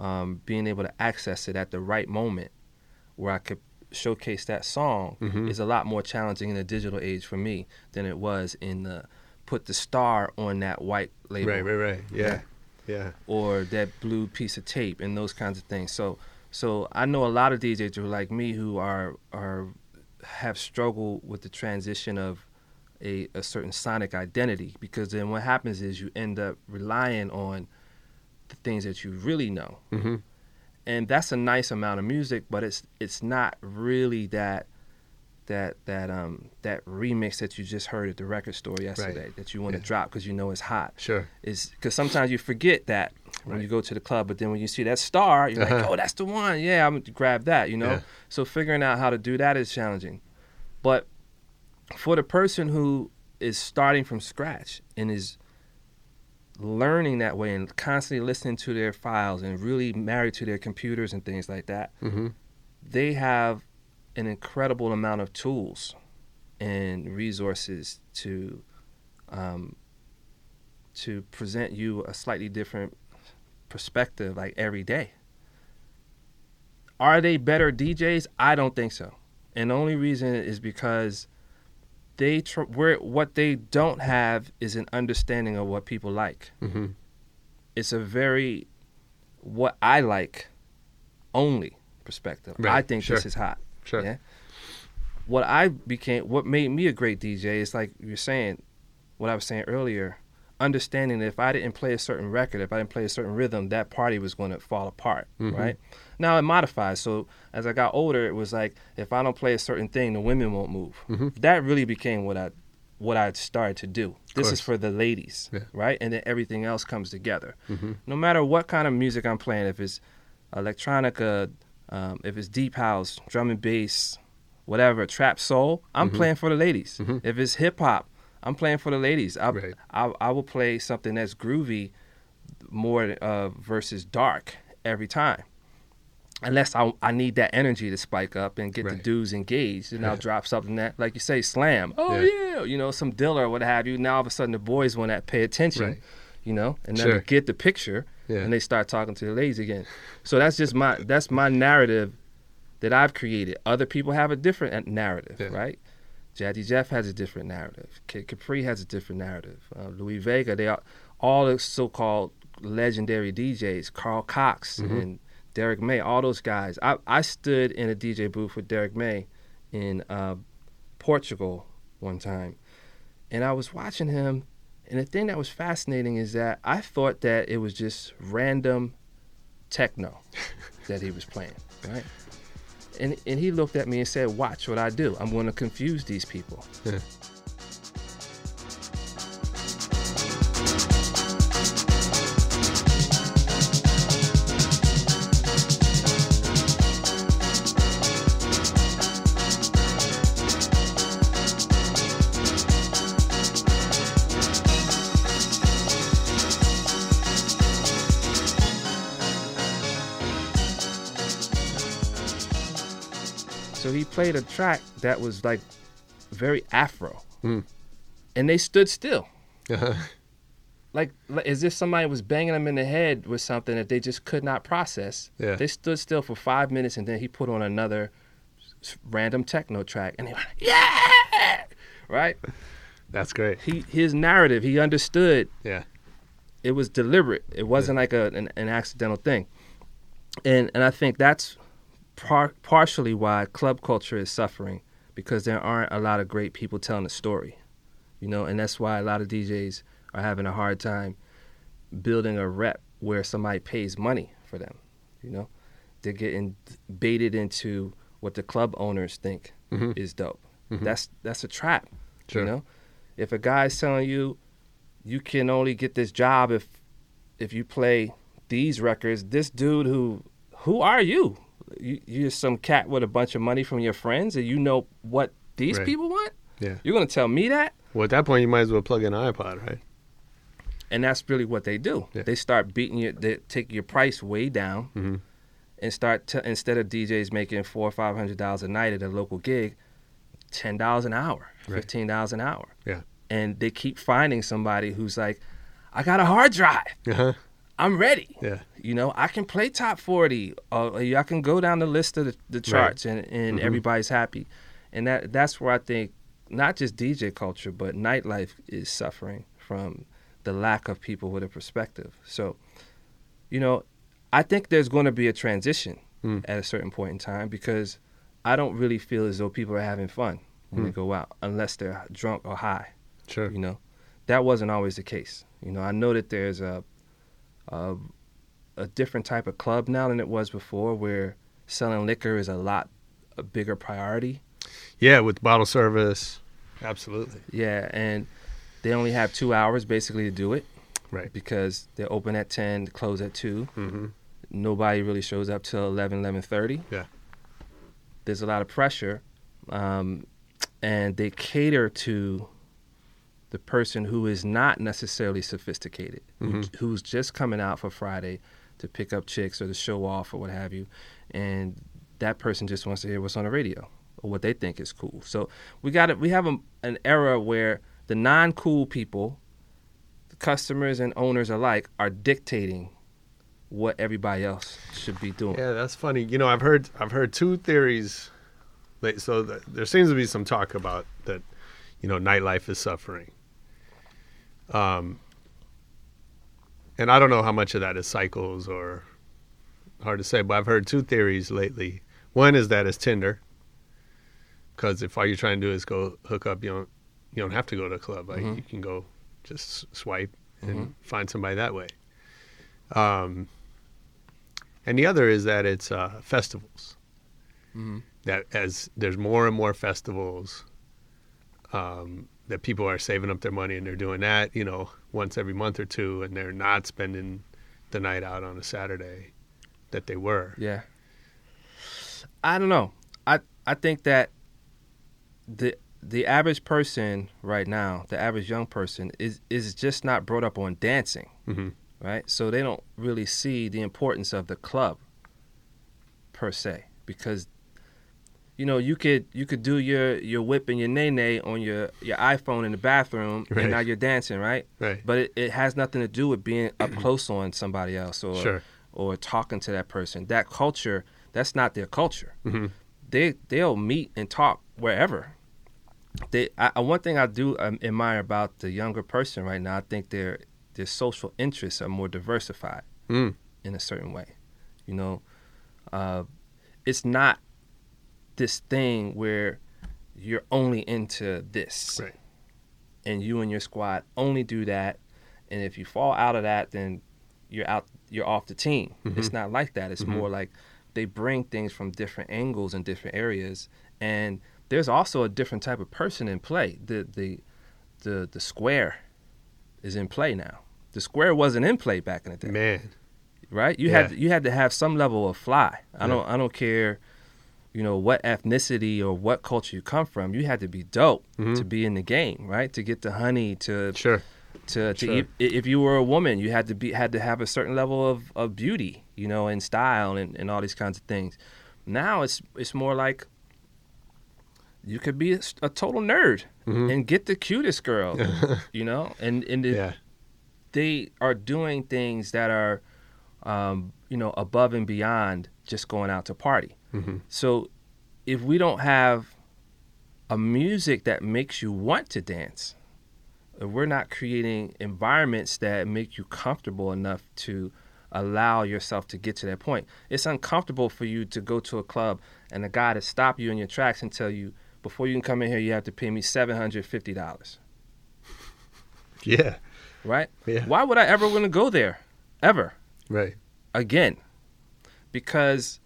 um, being able to access it at the right moment where I could showcase that song mm-hmm. is a lot more challenging in the digital age for me than it was in the put the star on that white label. Right, right, right. Yeah. yeah. Yeah. Or that blue piece of tape and those kinds of things. So so I know a lot of D Js who are like me who are are have struggled with the transition of a, a certain sonic identity, because then what happens is you end up relying on the things that you really know. Mm-hmm. And that's a nice amount of music, but it's it's not really that that that um that remix that you just heard at the record store yesterday right. that you want to yeah. drop because you know it's hot. Sure. It's because sometimes you forget that when right. you go to the club, but then when you see that star, you're uh-huh. like, oh, that's the one. Yeah, I'm going to grab that, you know? Yeah. So figuring out how to do that is challenging. But for the person who is starting from scratch and is learning that way and constantly listening to their files and really married to their computers and things like that, mm-hmm. they have an incredible amount of tools and resources to um, to present you a slightly different perspective like every day. Are they better D Js? I don't think so. And the only reason is because they tr- where, what they don't have is an understanding of what people like. Mm-hmm. It's a very what I like only perspective. Right. I think sure. this is hot. Sure. Yeah. What I became, what made me a great D J is like you're saying, what I was saying earlier, understanding that if I didn't play a certain record, if I didn't play a certain rhythm, that party was going to fall apart, mm-hmm. right? Now it modifies. So as I got older, it was like if I don't play a certain thing, the women won't move. Mm-hmm. That really became what I, what I started to do. This is for the ladies, yeah. right? And then everything else comes together. Mm-hmm. No matter what kind of music I'm playing, if it's electronica. Um, if it's deep house, drum and bass, whatever, trap soul, I'm mm-hmm. playing for the ladies. Mm-hmm. If it's hip hop, I'm playing for the ladies. I, right. I I will play something that's groovy more uh, versus dark every time. Unless I I need that energy to spike up and get right. the dudes engaged, and yeah. I'll drop something that, like you say, slam. Oh, yeah. yeah, you know, some Dilla or what have you. Now all of a sudden the boys want to pay attention, right. you know, and then sure. they get the picture. Yeah. And they start talking to the ladies again. So that's just my that's my narrative that I've created. Other people have a different narrative, yeah. right? Jazzy Jeff has a different narrative. Kid Capri has a different narrative. Uh, Louis Vega, they are all the so-called legendary D Js, Carl Cox mm-hmm. and Derek May, all those guys. I, I stood in a D J booth with Derek May in uh, Portugal one time, and I was watching him. And the thing that was fascinating is that I thought that it was just random techno that he was playing, right? And and he looked at me and said, "Watch what I do. I'm going to confuse these people." Yeah. Played a track that was like very Afro, mm. and they stood still. Uh-huh. Like, like as if somebody was banging them in the head with something that they just could not process. Yeah. They stood still for five minutes, and then he put on another random techno track, and they went, "Yeah!" Right? That's great. He his narrative, he understood. Yeah. It was deliberate. It wasn't yeah. like a an, an accidental thing, and and I think that's. Par- partially why club culture is suffering, because there aren't a lot of great people telling a story, you know, and that's why a lot of D Js are having a hard time building a rep where somebody pays money for them, you know. They're getting baited into what the club owners think mm-hmm. is dope. Mm-hmm. That's that's a trap, sure. you know. If a guy's telling you, you can only get this job if if you play these records, this dude who... who are you? you you're some cat with a bunch of money from your friends, and you know what these right. people want? Yeah. You're going to tell me that? Well, at that point, you might as well plug in an iPod, right? And that's really what they do. Yeah. They start beating you, they take your price way down, mm-hmm. and start t- instead of D Js making four or five hundred dollars a night at a local gig, ten dollars an hour, fifteen dollars right. an hour. Yeah. And they keep finding somebody who's like, I got a hard drive. Uh-huh. I'm ready. Yeah. You know, I can play top forty. Or I can go down the list of the, the charts, right. and, and mm-hmm. everybody's happy. And that that's where I think not just D J culture, but nightlife is suffering from the lack of people with a perspective. So, you know, I think there's going to be a transition mm. at a certain point in time, because I don't really feel as though people are having fun when mm. they go out, unless they're drunk or high. Sure. You know, that wasn't always the case. You know, I know that there's a, a a different type of club now than it was before, where selling liquor is a lot a bigger priority. Yeah, with bottle service. Absolutely. Yeah, and they only have two hours basically to do it, right? Because they open at ten, close at two. Mm-hmm. Nobody really shows up till eleven, eleven thirty. Yeah. There's a lot of pressure, um, and they cater to the person who is not necessarily sophisticated, mm-hmm. who, who's just coming out for Friday to pick up chicks or to show off or what have you, and that person just wants to hear what's on the radio or what they think is cool. So we got we have a, an era where the non-cool people, the customers and owners alike, are dictating what everybody else should be doing. Yeah, that's funny. You know, I've heard I've heard two theories. So the, there seems to be some talk about that. You know, nightlife is suffering. Um, and I don't know how much of that is cycles or hard to say, but I've heard two theories lately. One is that it's Tinder, because if all you're trying to do is go hook up, you don't. You don't have to go to a club. Like, mm-hmm. you can go just swipe and mm-hmm. find somebody that way. Um, and the other is that it's uh, festivals. Mm-hmm. That as there's more and more festivals, um, that people are saving up their money and they're doing that, you know, once every month or two, and they're not spending the night out on a Saturday that they were. Yeah. I don't know. I I think that the... the average person right now, the average young person, is is just not brought up on dancing, mm-hmm. right? So they don't really see the importance of the club per se, because, you know, you could you could do your, your whip and your nay-nay on your, your iPhone in the bathroom, right. and now you're dancing, right? Right. But it, it has nothing to do with being up close on somebody else, or sure. or talking to that person. That culture, that's not their culture. Mm-hmm. They, they'll meet and talk wherever. They, I, one thing I do um, admire about the younger person right now, I think their their social interests are more diversified mm. in a certain way. You know, uh, it's not this thing where you're only into this, right. and you and your squad only do that. And if you fall out of that, then you're out, you're off the team. Mm-hmm. It's not like that. It's mm-hmm. more like they bring things from different angles and different areas, and there's also a different type of person in play. The the the the square is in play now. The square wasn't in play back in the day. Man. Right? You yeah. had to, you had to have some level of fly. I yeah. don't I don't care, you know, what ethnicity or what culture you come from. You had to be dope mm-hmm. to be in the game, right? To get the honey, to sure. to, to sure. eat. If you were a woman, you had to be had to have a certain level of, of beauty, you know, and style and, and all these kinds of things. Now it's it's more like you could be a, a total nerd mm-hmm. and get the cutest girl, you know? And and it, yeah. they are doing things that are, um, you know, above and beyond just going out to party. Mm-hmm. So if we don't have a music that makes you want to dance, if we're not creating environments that make you comfortable enough to allow yourself to get to that point. It's uncomfortable for you to go to a club and a guy to stop you in your tracks and tell you, before you can come in here, you have to pay me seven hundred fifty dollars. Yeah. Right? Yeah. Why would I ever want to go there? Ever. Right. Again. Because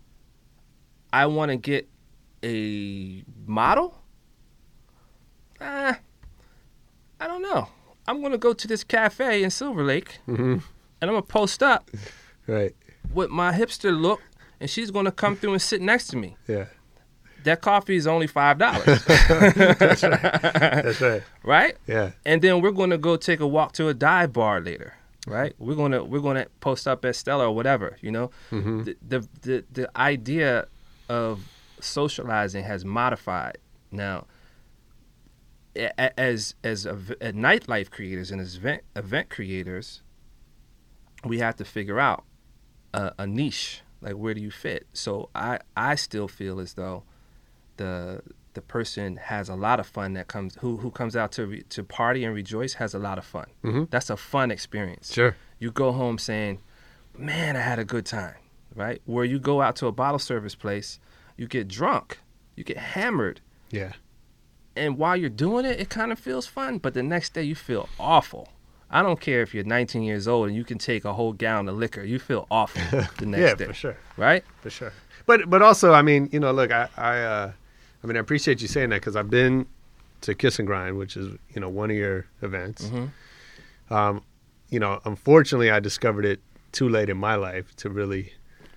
I want to get a model? Uh, I don't know. I'm going to go to this cafe in Silver Lake, mm-hmm. and I'm going to post up right. with my hipster look and she's going to come through and sit next to me. Yeah. That coffee is only five dollars. That's right. That's right. Right? Yeah. And then we're going to go take a walk to a dive bar later. Right? We're going to we're going to post up at Stella or whatever, you know? Mm-hmm. The, the the the idea of socializing has modified. Now, as as a, a nightlife creators and as event, event creators, we have to figure out a, a niche. Like, where do you fit? So I, I still feel as though the the person has a lot of fun that comes who who comes out to re, to party and rejoice has a lot of fun. Mm-hmm. That's a fun experience. Sure. You go home saying, "Man, I had a good time," right? Where you go out to a bottle service place, you get drunk, you get hammered. Yeah. And while you're doing it, it kind of feels fun, but the next day you feel awful. I don't care if you're nineteen years old and you can take a whole gallon of liquor, you feel awful the next yeah, day. Yeah, for sure. Right? For sure. But but also, I mean, you know, look, I I uh, I mean, I appreciate you saying that because I've been to Kiss and Grind, which is, you know, one of your events. Mm-hmm. Um, you know, unfortunately, I discovered it too late in my life to really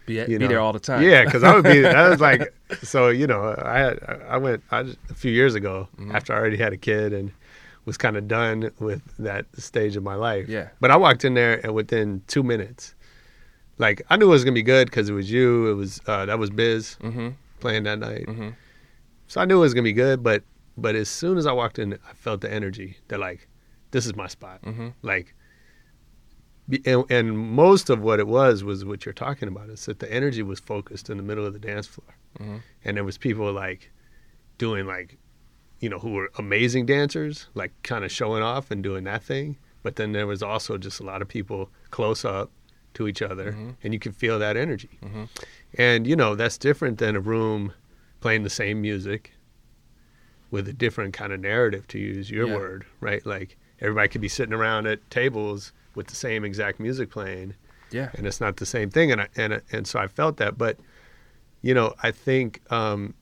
be, at, be there all the time. Yeah, because I would be. I was like, so you know, I had, I went I just, a few years ago mm-hmm. after I already had a kid and was kind of done with that stage of my life. Yeah. But I walked in there and within two minutes, like I knew it was gonna be good because it was you. It was uh, that was Biz mm-hmm. playing that night. Mm-hmm. So I knew it was gonna be good, but but as soon as I walked in, I felt the energy. They're like, this is my spot. Mm-hmm. Like, and, and most of what it was was what you're talking about. It's that the energy was focused in the middle of the dance floor, mm-hmm. and there was people like doing like, you know, who were amazing dancers, like kind of showing off and doing that thing. But then there was also just a lot of people close up to each other, mm-hmm. and you could feel that energy. Mm-hmm. And you know, that's different than a room playing the same music with a different kind of narrative, to use your yeah. word, right? Like everybody could be sitting around at tables with the same exact music playing, yeah, and it's not the same thing. And I, and and so I felt that, but you know, I think um,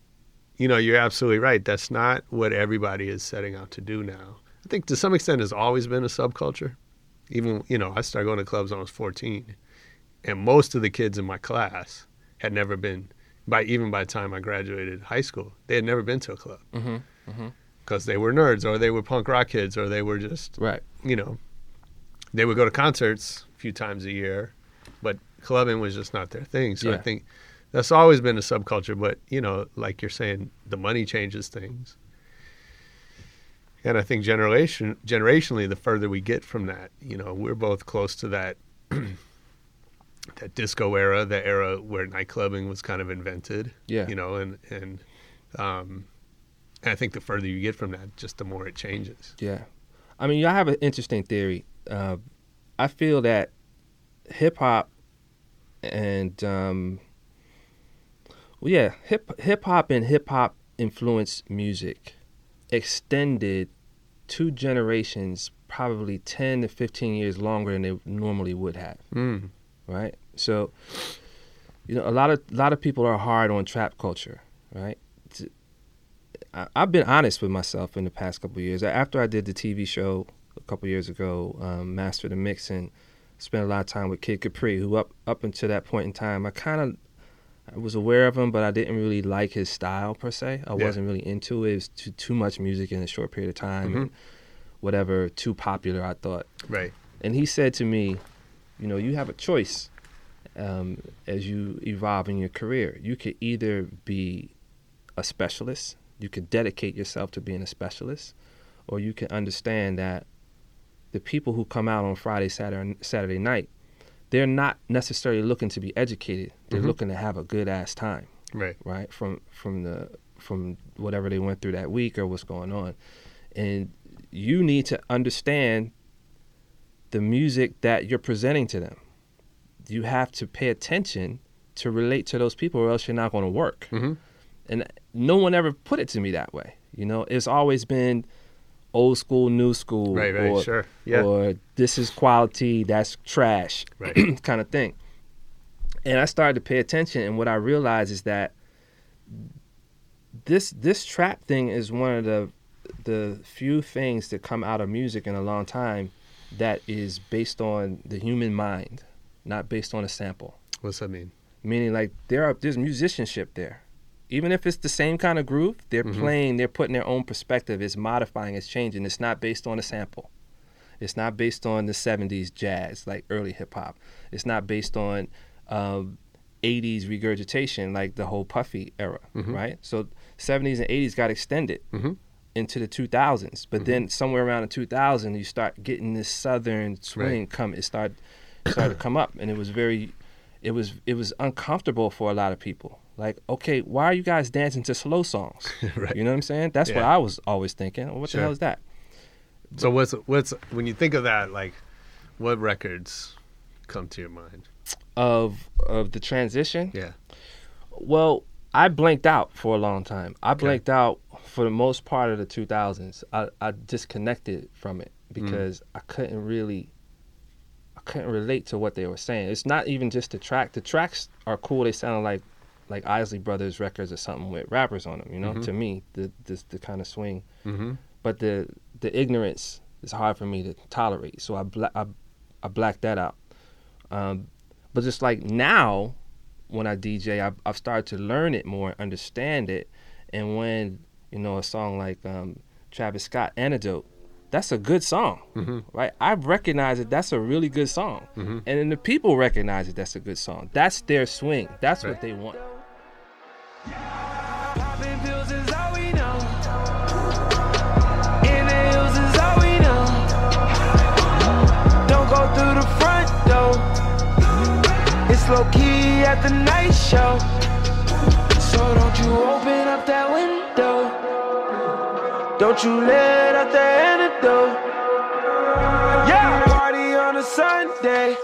you know, you're absolutely right. That's not what everybody is setting out to do now. I think to some extent has always been a subculture. Even you know, I started going to clubs when I was fourteen, and most of the kids in my class had never been. By even by the time I graduated high school, they had never been to a club because mm-hmm, mm-hmm. they were nerds or they were punk rock kids or they were just, right. you know, they would go to concerts a few times a year, but clubbing was just not their thing. So yeah. I think that's always been a subculture. But, you know, like you're saying, the money changes things. And I think generation generationally, the further we get from that, you know, we're both close to that that disco era, the era where nightclubbing was kind of invented, yeah. you know, and and, um, and I think the further you get from that, just the more it changes. Yeah. I mean, I have an interesting theory. Uh, I feel that hip-hop and, um, well, yeah, hip, hip-hop and hip-hop influenced music extended two generations, probably ten to fifteen years longer than they normally would have. Mm. Right, so you know a lot of a lot of people are hard on trap culture, right? I, I've been honest with myself in the past couple of years. After I did the T V show a couple of years ago, um, Master the Mix, and spent a lot of time with Kid Capri, who up up until that point in time, I kind of I was aware of him, but I didn't really like his style per se. I yeah. wasn't really into it. It was too too much music in a short period of time, mm-hmm. and whatever, too popular, I thought. Right, and he said to me, you know, you have a choice um, as you evolve in your career. You could either be a specialist, you could dedicate yourself to being a specialist, or you can understand that the people who come out on Friday, Saturday, Saturday night, they're not necessarily looking to be educated. They're mm-hmm. looking to have a good ass time, right? Right from from the from whatever they went through that week or what's going on, and you need to understand the music that you're presenting to them. You have to pay attention to relate to those people or else you're not going to work. Mm-hmm. And no one ever put it to me that way. You know, it's always been old school, new school. Right, right, or, sure. Yeah. Or this is quality, that's trash, right. kind of thing. And I started to pay attention, and what I realized is that this this trap thing is one of the the few things that come out of music in a long time that is based on the human mind, not based on a sample. What's that mean? meaning like there are there's musicianship there. Even if it's the same kind of groove, they're mm-hmm. playing, they're putting their own perspective. It's modifying, it's changing. It's not based on a sample. It's not based on the seventies jazz, like early hip hop. It's not based on um, eighties regurgitation, like the whole Puffy era, mm-hmm. right? So seventies and eighties got extended mm-hmm. into the two thousands. But mm-hmm. then somewhere around the two thousand, you start getting this southern swing right. come. It started, started to come up, and it was very, it was it was uncomfortable for a lot of people. Like, okay, why are you guys dancing to slow songs? right. You know what I'm saying? That's yeah. what I was always thinking. Well, what sure. the hell is that? So what's what's when you think of that, like, what records come to your mind? Of of the transition? Yeah. Well, I blanked out for a long time. I blanked okay. out for the most part of the two thousands. I, I disconnected from it because mm. I couldn't really, I couldn't relate to what they were saying. It's not even just the track. The tracks are cool. They sound like like Isley Brothers records or something with rappers on them, you know, mm-hmm. to me, the this, the kind of swing. Mm-hmm. But the the ignorance is hard for me to tolerate, so I bla- I, I blacked that out. Um, but just like now, when I D J, I've, I've started to learn it more, understand it, and when you know a song like um, Travis Scott, "Antidote," that's a good song, mm-hmm. right? I recognize that that's a really good song, mm-hmm. and then the people recognize that that's a good song. That's their swing. That's right. what they want. Popping pills is all we know. In the hills is all we know. Don't go through the front door. It's low key at the night show. So don't you open up that window. Don't you let out the antidote. Yeah, party on a Sunday.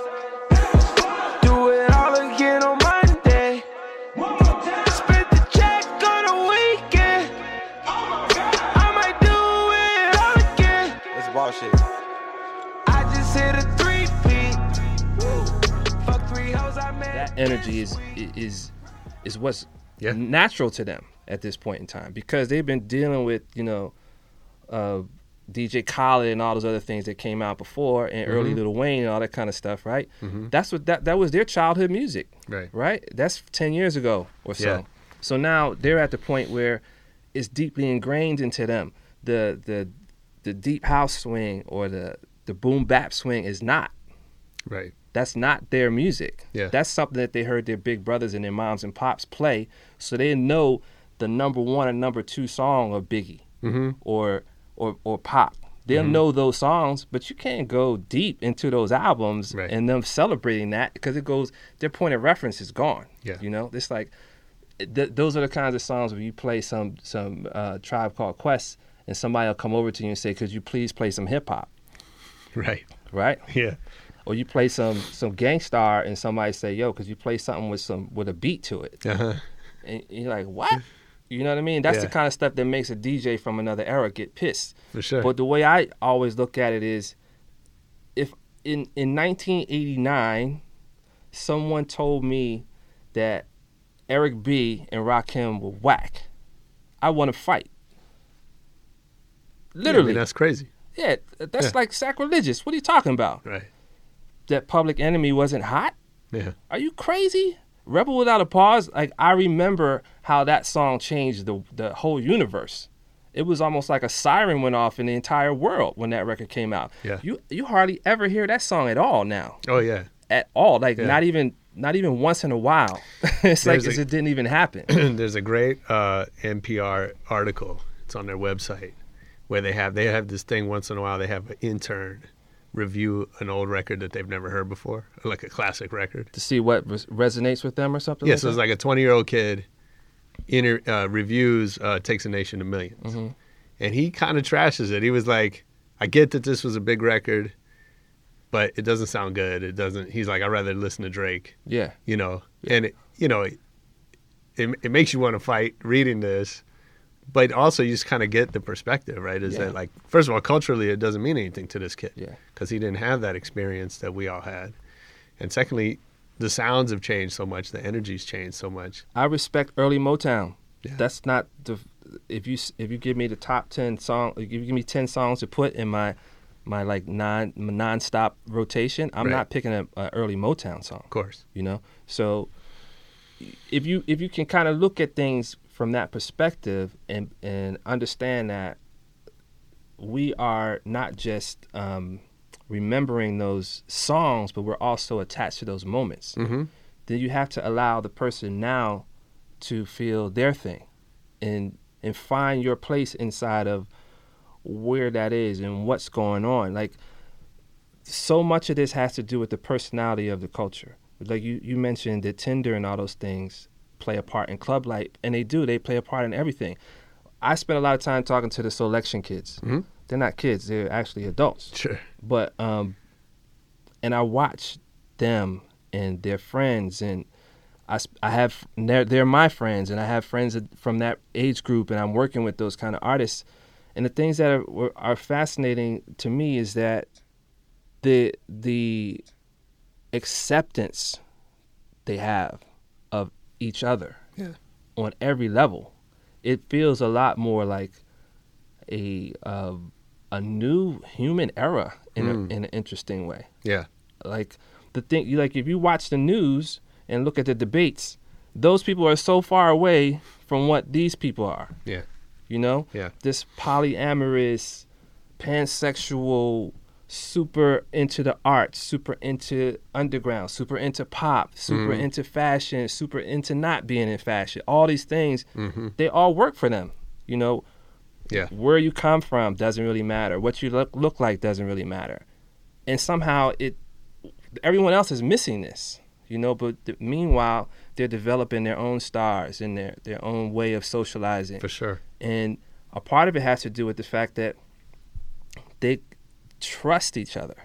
That energy is is is what's yeah. natural to them at this point in time because they've been dealing with you know uh, D J Khaled and all those other things that came out before and mm-hmm. early Lil Wayne and all that kind of stuff, right? Mm-hmm. That's what that that was their childhood music, right? Right? That's ten years ago or so. Yeah. So now they're at the point where it's deeply ingrained into them. The the the deep house swing or the the boom bap swing is not right. That's not their music. Yeah. That's something that they heard their big brothers and their moms and pops play, so they know the number one and number two song of Biggie mm-hmm. or or or pop. They'll mm-hmm. know those songs, but you can't go deep into those albums right. and them celebrating that because it goes. Their point of reference is gone. Yeah. You know, it's like th- those are the kinds of songs where you play some some uh, Tribe Called Quest and somebody will come over to you and say, "Could you please play some hip hop?" Right. Right. Yeah. Or you play some some Gangstar and somebody say, "Yo, could you play something with some with a beat to it?" Uh-huh. And you're like, "What?" You know what I mean? That's yeah. the kind of stuff that makes a D J from another era get pissed. For sure. But the way I always look at it is, if in in nineteen eighty-nine, someone told me that Eric B and Rakim were whack, I want to fight. Literally, yeah, I mean, that's crazy. Yeah, that's yeah. like sacrilegious. What are you talking about? Right. That Public Enemy wasn't hot? Yeah. Are you crazy? Rebel Without a Pause, like I remember how that song changed the the whole universe. It was almost like a siren went off in the entire world when that record came out. Yeah. You you hardly ever hear that song at all now. Oh yeah. At all. Like yeah. not even not even once in a while. It's there's like a, it didn't even happen. There's a great uh, N P R article. It's on their website where they have they have this thing once in a while. They have an intern review an old record that they've never heard before, like a classic record, to see what res- resonates with them or something. Yeah, like so it's like a twenty-year-old kid inter- uh, reviews uh, Takes a Nation to Millions, mm-hmm. and he kind of trashes it. He was like, "I get that this was a big record, but it doesn't sound good. It doesn't." He's like, "I'd rather listen to Drake." Yeah, you know, yeah. and it, you know, it, it it makes you want to fight reading this. But also, you just kind of get the perspective, right? Is yeah. that, like, first of all, culturally, it doesn't mean anything to this kid because yeah. he didn't have that experience that we all had. And secondly, the sounds have changed so much. The energy's changed so much. I respect early Motown. Yeah. That's not the if you if you give me the top ten song, if you give me ten songs to put in my my like non nonstop rotation, I'm right. not picking an early Motown song. Of course, you know. So if you if you can kind of look at things from that perspective and and understand that we are not just um, remembering those songs, but we're also attached to those moments. Mm-hmm. Then you have to allow the person now to feel their thing and and find your place inside of where that is and what's going on. Like, so much of this has to do with the personality of the culture. Like you, you mentioned that Tinder and all those things play a part in club life, and they do. They play a part in everything. I spend a lot of time talking to the Solection kids. Mm-hmm. They're not kids. They're actually adults. Sure. But, um, and I watch them and their friends, and I, I have, they're, they're my friends, and I have friends from that age group, and I'm working with those kind of artists. And the things that are, are fascinating to me is that the the acceptance they have of each other, yeah, on every level. It feels a lot more like a uh, a new human era in, mm. a, in an interesting way. Yeah, like the thing, like if you watch the news and look at the debates, those people are so far away from what these people are. Yeah. You know, yeah, this polyamorous, pansexual, super into the arts, super into underground, super into pop, super mm. into fashion, super into not being in fashion. All these things, mm-hmm. they all work for them. You know, yeah, where you come from doesn't really matter. What you look look like doesn't really matter. And somehow it, everyone else is missing this. You know, but th- meanwhile, they're developing their own stars and their, their own way of socializing. For sure. And a part of it has to do with the fact that they trust each other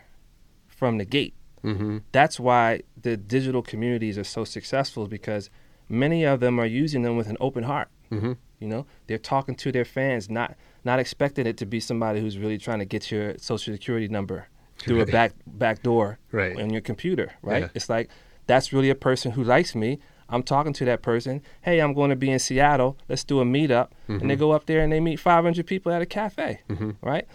from the gate. Mm-hmm. That's why the digital communities are so successful, because many of them are using them with an open heart. Mm-hmm. You know, they're talking to their fans, not not expecting it to be somebody who's really trying to get your social security number through right. a back back door right. on your computer. Right. Yeah. It's like, that's really a person who likes me. I'm talking to that person. Hey, I'm going to be in Seattle. Let's do a meetup. Mm-hmm. And they go up there and they meet five hundred people at a cafe, mm-hmm. right?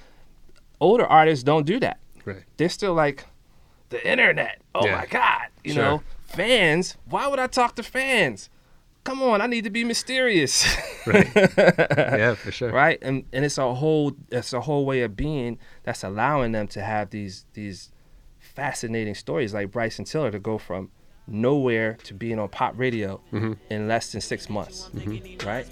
Older artists don't do that. Right. They're still like, the internet. Oh, yeah. my God. You sure. know, fans. Why would I talk to fans? Come on, I need to be mysterious. Right. Yeah, for sure. Right? And and it's a whole it's a whole way of being that's allowing them to have these these fascinating stories, like Bryson Tiller, to go from nowhere to being on pop radio mm-hmm. in less than six months, mm-hmm. right?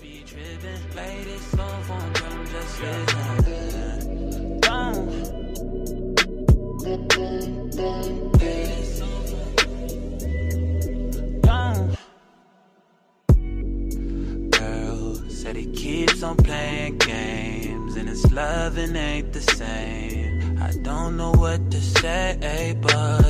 Girl said he keeps on playing games and his loving ain't the same. I don't know what to say, but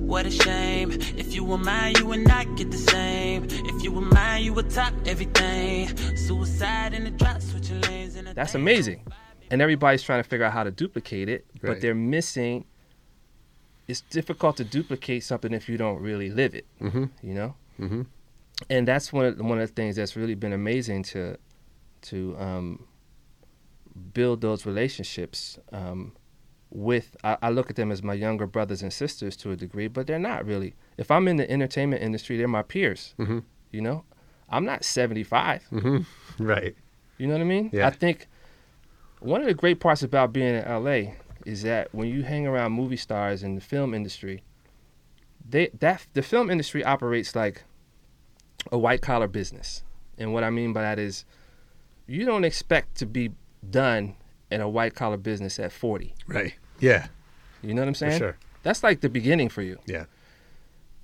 what a shame. If you were mine, you would not get the same. If you were mine, you would top everything. Suicide in the drop, switching lanes in the... That's amazing. And everybody's trying to figure out how to duplicate it, right. but they're missing... It's difficult to duplicate something if you don't really live it, mm-hmm. you know? Mm-hmm. And that's one of, one of the things that's really been amazing to to um, build those relationships. Um with, I, I look at them as my younger brothers and sisters to a degree, but they're not really. If I'm in the entertainment industry, they're my peers, mm-hmm. you know? I'm not seventy-five. Mm-hmm. Right. You know what I mean? Yeah. I think one of the great parts about being in L A is that when you hang around movie stars in the film industry, they that the film industry operates like a white-collar business. And what I mean by that is you don't expect to be done in a white-collar business at forty. Right. Yeah. You know what I'm saying? For sure. That's like the beginning for you. Yeah.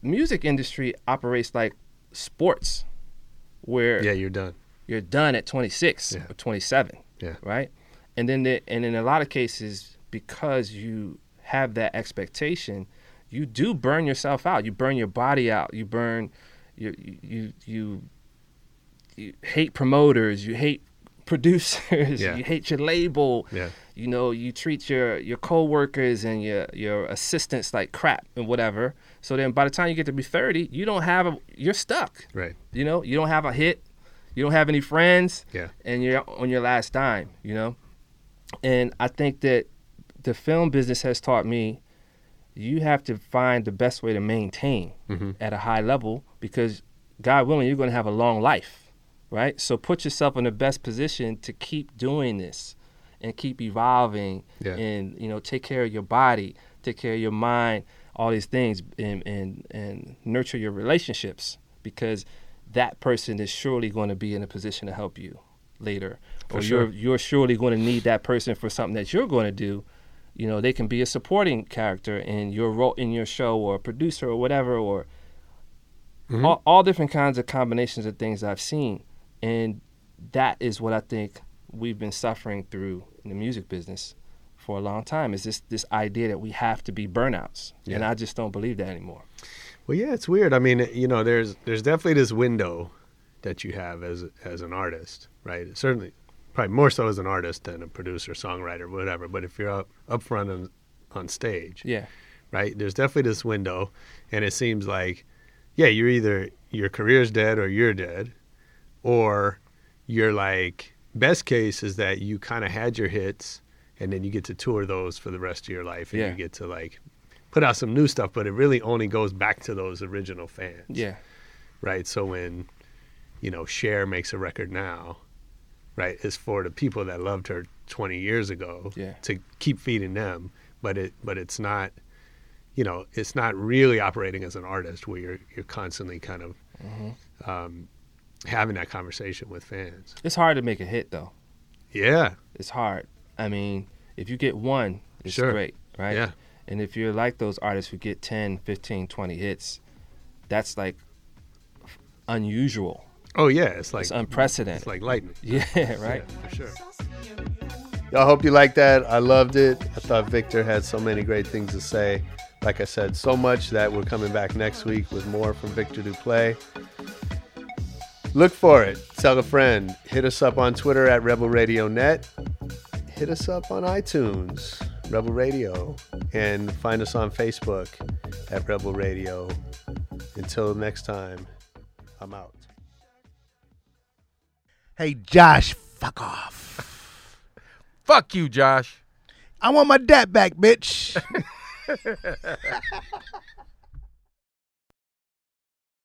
Music industry operates like sports, where yeah, you're done. You're done at twenty-six yeah. or twenty-seven. Yeah. Right. And then the, and in a lot of cases, because you have that expectation, you do burn yourself out. You burn your body out. You burn you you you, you hate promoters. You hate producers, yeah. you hate your label, yeah. you know, you treat your, your co-workers and your, your assistants like crap and whatever. So then by the time you get to be thirty, you don't have, a, you're stuck. Right. You know, you don't have a hit, you don't have any friends, yeah. and you're on your last dime, you know? And I think that the film business has taught me you have to find the best way to maintain mm-hmm. at a high level, because God willing, you're going to have a long life, right? So put yourself in the best position to keep doing this and keep evolving, yeah. and, you know, take care of your body, take care of your mind, all these things, and, and, and nurture your relationships, because that person is surely going to be in a position to help you later. For or sure. you're, you're surely going to need that person for something that you're going to do. You know, they can be a supporting character in your role in your show, or a producer, or whatever, or mm-hmm. all, all different kinds of combinations of things I've seen. And that is what I think we've been suffering through in the music business for a long time, is this this idea that we have to be burnouts. Yeah. And I just don't believe that anymore. Well, yeah, it's weird. I mean, you know, there's there's definitely this window that you have as as an artist, right? Certainly, probably more so as an artist than a producer, songwriter, whatever. But if you're up, up front on, on stage, yeah, right, there's definitely this window. And it seems like, yeah, you're either, your career's dead or you're dead, or you're like, best case is that you kind of had your hits and then you get to tour those for the rest of your life, and yeah. you get to like put out some new stuff, but it really only goes back to those original fans. Yeah. Right. So when, you know, Cher makes a record now, right, it's for the people that loved her twenty years ago, yeah. to keep feeding them, but it but it's not, you know, it's not really operating as an artist where you're you're constantly kind of mm-hmm. um, having that conversation with fans. It's hard to make a hit though. Yeah. It's hard. I mean, if you get one, it's sure. great, right? Yeah. And if you're like those artists who get ten, fifteen, twenty hits, that's like unusual. Oh, yeah. It's like... It's unprecedented. It's like lightning. Yeah, right? Yeah, for sure. Y'all, hope you liked that. I loved it. I thought Vikter had so many great things to say. Like I said, so much that we're coming back next week with more from Vikter Duplaix. Look for it. Tell a friend. Hit us up on Twitter at Rebel Radio Net. Hit us up on iTunes, Rebel Radio. And find us on Facebook at Rebel Radio. Until next time, I'm out. Hey, Josh, fuck off. Fuck you, Josh. I want my dad back, bitch.